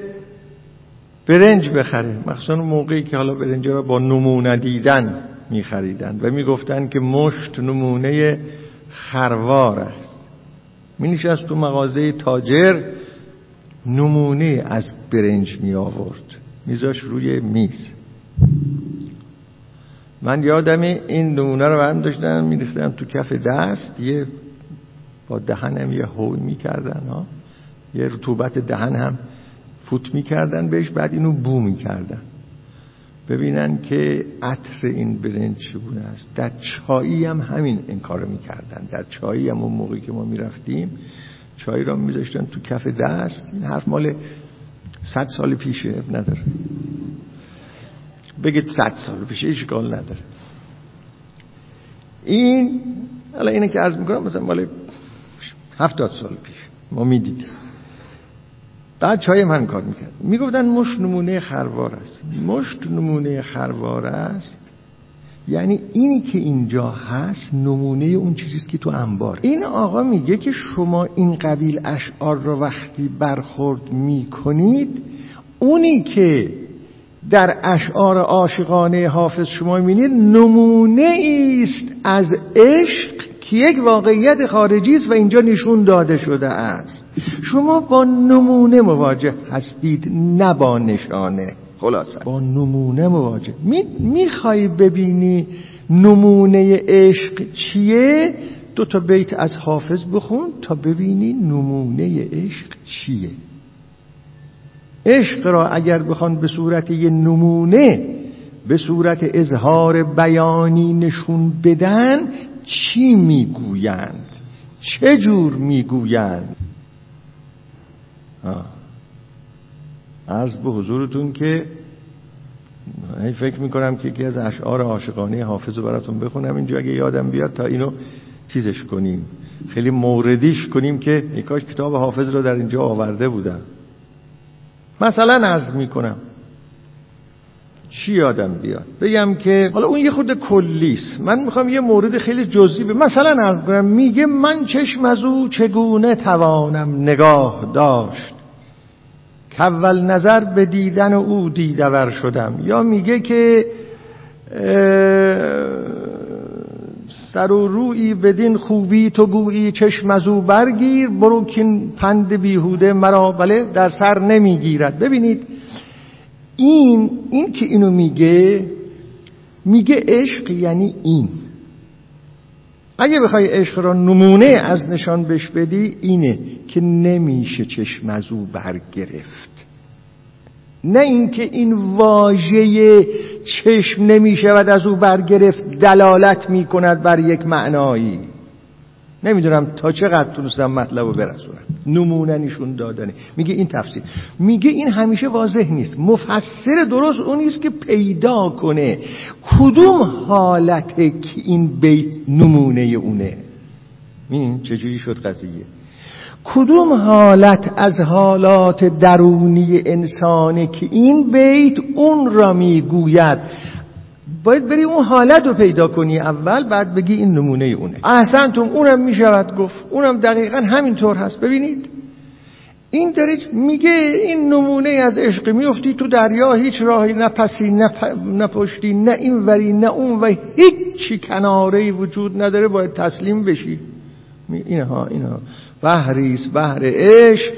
برنج بخره، مخصوصا موقعی که حالا برنج را با نمونه دیدن میخریدن و میگفتن که مشت نمونه خروار است. مینشست تو مغازه تاجر نمونه از برنج می آورد، میذاش روی میز. من یادمه این نمونه رو برم داشتم میریختم تو کف دست، یه با دهنم یه هول میکردن، یه رطوبت دهن هم فوت میکردن بهش، بعد اینو بو میکردن ببینن که عطر این برنج چگونه است. در چایی هم همین این کارو میکردن. در چایی هم اون موقعی که ما میرفتیم چایی رو میذاشتن تو کف دست. این حرف مال 100 سال پیشه، اب نداره بگید 100 سال پیشه، اشکال نداره. این حالا اینه که عرض میکنم مثلا مال 70 سال پیش ما میدیدیم. بعد چایم هم کار میکرد، میگفتن مشت نمونه خروار است. مشت نمونه خروار است یعنی اینی که اینجا هست نمونه اون چیزیست که تو انبار. این آقا میگه که شما این قبیل اشعار رو وقتی برخورد میکنید، اونی که در اشعار عاشقانه حافظ شما میبینید نمونه ایست از عشق که یک واقعیت خارجی است و اینجا نشون داده شده است. شما با نمونه مواجه هستید نه با نشانه. خلاصه با نمونه مواجه. میخوای ببینی نمونه عشق چیه؟ دو تا بیت از حافظ بخون تا ببینی نمونه عشق چیه. عشق را اگر بخوان به صورت یه نمونه، به صورت اظهار بیانی نشون بدن، چی میگویند؟ چه جور میگویند؟ عرض به حضورتون که فکر میکنم که یکی از اشعار عاشقانه حافظ رو براتون بخونم اینجا اگه یادم بیاد، تا اینو چیزش کنیم، خیلی موردیش کنیم که ای کاش کتاب حافظ رو در اینجا آورده بودم. مثلا عرض میکنم چی یادم بیاد بگم که حالا اون یه خود کلیست، من میخوام یه مورد خیلی جزئی به مثلا عرض کنم. میگه من چشم از او چگونه توانم نگاه داشت، که اول نظر به دیدن او دیده ور شدم. یا میگه که سر و روی بدین خوبی تو گویی چشم از او برگیر، برو کین پند بیهوده مرا بله در سر نمیگیرد. ببینید این که اینو میگه عشق یعنی این. اگه بخوای عشق را نمونه از نشان بهش بدی، اینه که نمیشه چشم از او برگرفت، نه اینکه این واژه چشم نمیشه و از او برگرفت دلالت میکند بر یک معنایی. نمیدونم تا چقدر تونستم مطلب رو برسونم. نمونه نشون دادنه. میگه این تفسیر، میگه این همیشه واضح نیست. مفسر درست اونیست که پیدا کنه کدوم حالته که این بیت نمونه اونه. میبینین چجوری شد قضیه؟ کدوم حالت از حالات درونی انسانه که این بیت اون را میگوید؟ باید بری اون حالت رو پیدا کنی اول، بعد بگی این نمونه اونه. احسنتون، اونم میشود گفت، اونم دقیقا همینطور هست. ببینید این داره میگه این نمونه از عشق، میفتی تو دریا، هیچ راهی نه پسی نه پشتی، نه این وری نه اون و هیچی کنارهی وجود نداره، باید تسلیم بشی. اینها بحریست، بحر عشق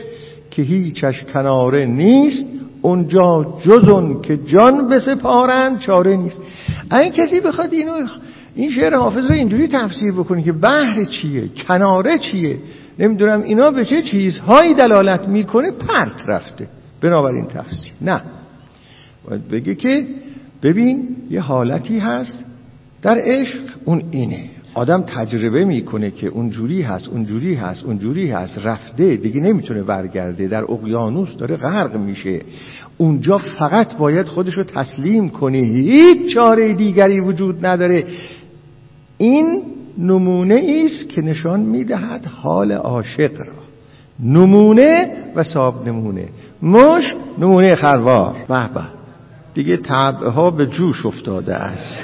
که هیچش کناره نیست، اونجا جزون که جان بسپارن چاره نیست. این کسی بخواد این شعر حافظ رو اینجوری تفسیر بکنه که بحر چیه، کناره چیه، نمیدونم اینا به چه چیزهایی دلالت میکنه، پرت رفته. بنابراین تفسیر نه، باید بگه که ببین یه حالتی هست در عشق، اون اینه. آدم تجربه میکنه که اونجوری هست، رفته دیگه نمیتونه برگرده، در اقیانوس داره غرق میشه، اونجا فقط باید خودشو تسلیم کنه، هیچ چاره دیگری وجود نداره. این نمونه ایست که نشان میدهد حال عاشق را. نمونه و صاحب نمونه، مشت نمونه خروار. به‌به، دیگه طبعها به جوش افتاده است.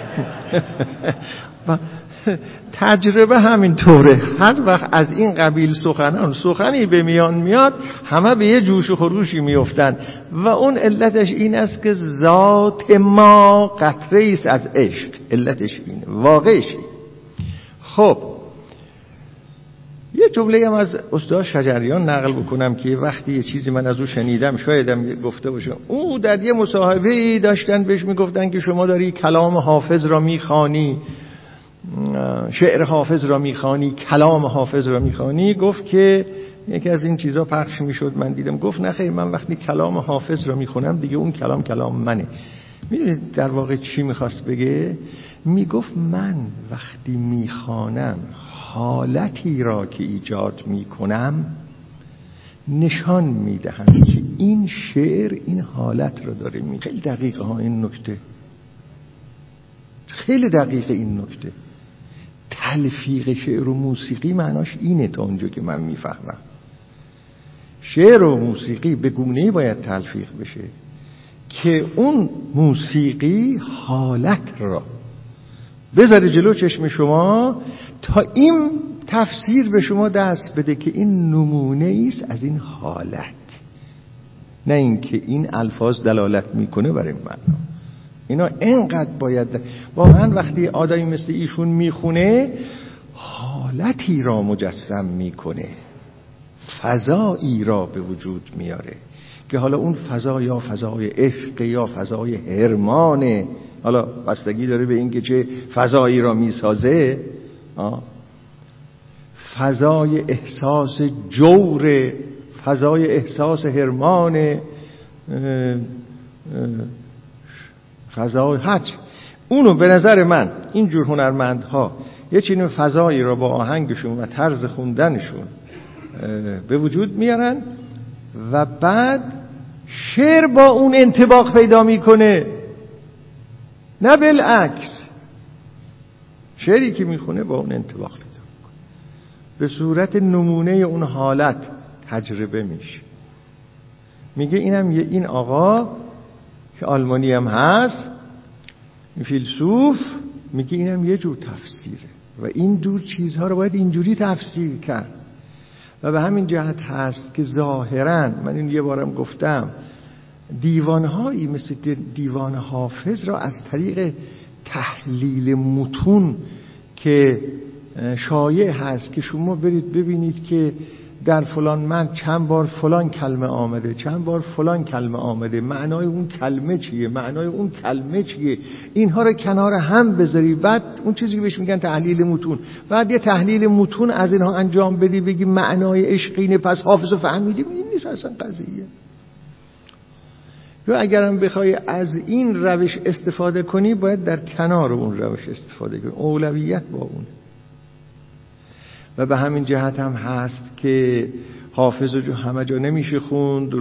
تجربه همینطوره، هر وقت از این قبیل سخنی به میان میاد همه به یه جوش و خروشی میفتن و اون علتش این است که ذات ما قطره‌ای است از عشق. علتش اینه، واقعشه. خب یه جمله هم از استاد شجریان نقل بکنم که وقتی یه چیزی من از او شنیدم، شایدم گفته باشم، او در یه مصاحبه‌ای داشتن بهش میگفتن که شما داری کلام حافظ را میخوانی، شعر حافظ را میخوانی، کلام حافظ را میخوانی. گفت که یکی از این چیزا پخش میشد، من دیدم. گفت نه خیر، من وقتی کلام حافظ را میخونم دیگه اون کلام منه. میدونید در واقع چی میخواست بگه؟ میگفت من وقتی میخوانم حالتی را که ایجاد میکنم نشان میدهم که این شعر این حالت را داره. خیلی دقیقه ها این نکته، خیلی دقیقه این نکته. تلفیق شعر و موسیقی معناش اینه تا اونجا که من میفهمم. شعر و موسیقی به گونه‌ای باید تلفیق بشه که اون موسیقی حالت را بذاره جلو چشم شما تا این تفسیر به شما دست بده که این نمونه ایست از این حالت، نه اینکه این الفاظ دلالت میکنه برای معنا. اینا اینقدر باید واقعا وقتی آدمی مثل ایشون میخونه حالتی را مجسم میکنه، فضایی را به وجود میاره که حالا اون فضا یا فضای عشق یا فضای هرمانه، حالا بستگی داره به اینکه چه فضایی را میسازه. فضای احساس جوره، فضای احساس هرمانه، فضای حج. اونو به نظر من اینجور هنرمندها یه چنین فضایی را با آهنگشون و طرز خوندنشون به وجود میارن و بعد شعر با اون انطباق پیدا میکنه، نه بالعکس. شعری که میخونه با اون انطباق پیدا میکنه، به صورت نمونه اون حالت تجربه میشه. میگه اینم یه این آقا که آلمانی هم هست، این فیلسوف، میگه اینم یه جور تفسیره و این دور چیزها رو باید اینجوری تفسیر کرد. و به همین جهت هست که ظاهراً، من این یه بارم گفتم، دیوانهایی مثل دیوان حافظ را از طریق تحلیل متون که شایع هست که شما برید ببینید که در فلان من چند بار فلان کلمه آمده، چند بار فلان کلمه آمده، معنای اون کلمه چیه، اینها رو کنار هم بذاری، بعد اون چیزی که بهش میگن تحلیل متون، بعد یه تحلیل متون از اینها انجام بدی، بگی معنای عشق اینه، پس حافظو فهمیدیم. این نیست اصلا قضیه. یا اگرم بخوای از این روش استفاده کنی باید در کنار اون روش استفاده کنی، اولویت با اون. و به همین جهت هم هست که حافظ رو همه جا نمیشه خوند،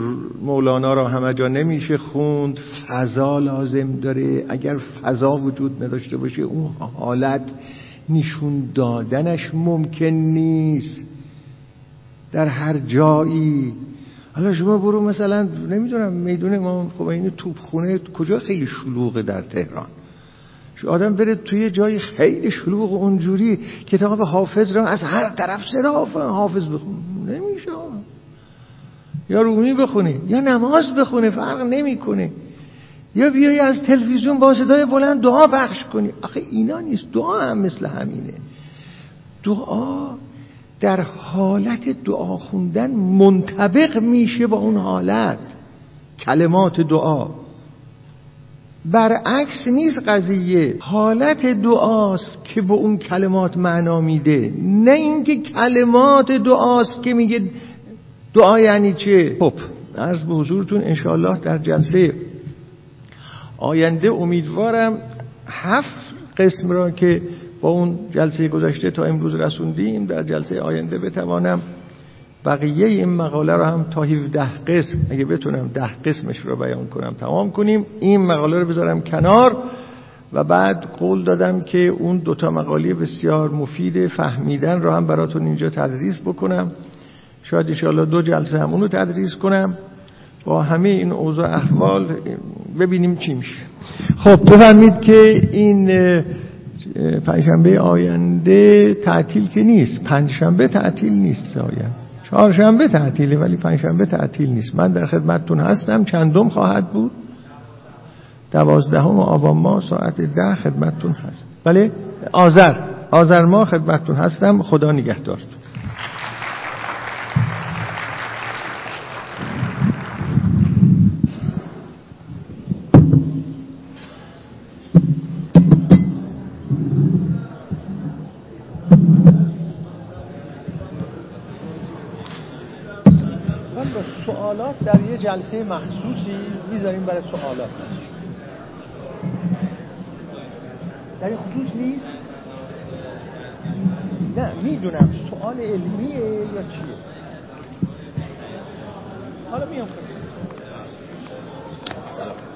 مولانا رو همه جا نمیشه خوند، فضا لازم داره. اگر فضا وجود نداشته باشه اون حالت نشون دادنش ممکن نیست در هر جایی. حالا شما برو مثلا نمیدونم میدون امام خمینی توپخونه کجا خیلی شلوغه در تهران، آدم بره توی جای خیلی شلوغ اونجوری کتاب حافظ را از هر طرف صدا حافظ بخونه، نمیشه. یا رومی بخونه یا نماز بخونه، فرق نمیکنه. یا بیای از تلویزیون با صدای بلند دعا بخش کنی. آخه اینا نیست. دعا هم مثل همینه. دعا در حالت دعا خوندن منطبق میشه با اون حالت، کلمات دعا. برعکس نیست قضیه، حالت دعاست که به اون کلمات معنا میده، نه اینکه کلمات دعاست که میگه دعا یعنی چه. خب عرض به حضورتون انشالله در جلسه آینده امیدوارم 7 قسم را که با اون جلسه گذشته تا امروز رسوندیم، در جلسه آینده بتوانم بقیه این مقاله رو هم تا 17 قسم اگه بتونم 10 قسمش رو بیان کنم تمام کنیم، این مقاله رو بذارم کنار و بعد قول دادم که اون دوتا مقاله بسیار مفید فهمیدن رو هم براتون اینجا تدریس بکنم. شاید انشاءالله 2 جلسه هم اون رو تدریس کنم با همه این اوضاع احوال، ببینیم چی میشه. خب بفهمید که این پنجشنبه آینده تعطیل که نیست، پنجشنبه تعطیل نیست، آینده 4شنبه تعطیله ولی پنجشنبه تعطیل نیست. من در خدمتتون هستم. چندم خواهد بود؟ 12 آبان ماه ساعت 10 خدمتتون هست. بله، آذر ماه خدمتتون هستم. خدا نگهدار. در یه جلسه مخصوصی میذاریم برای سوالات. در این خصوص نیست؟ نه میدونم سوال علمیه یا چیه؟ حالا میام خیلی. سلام.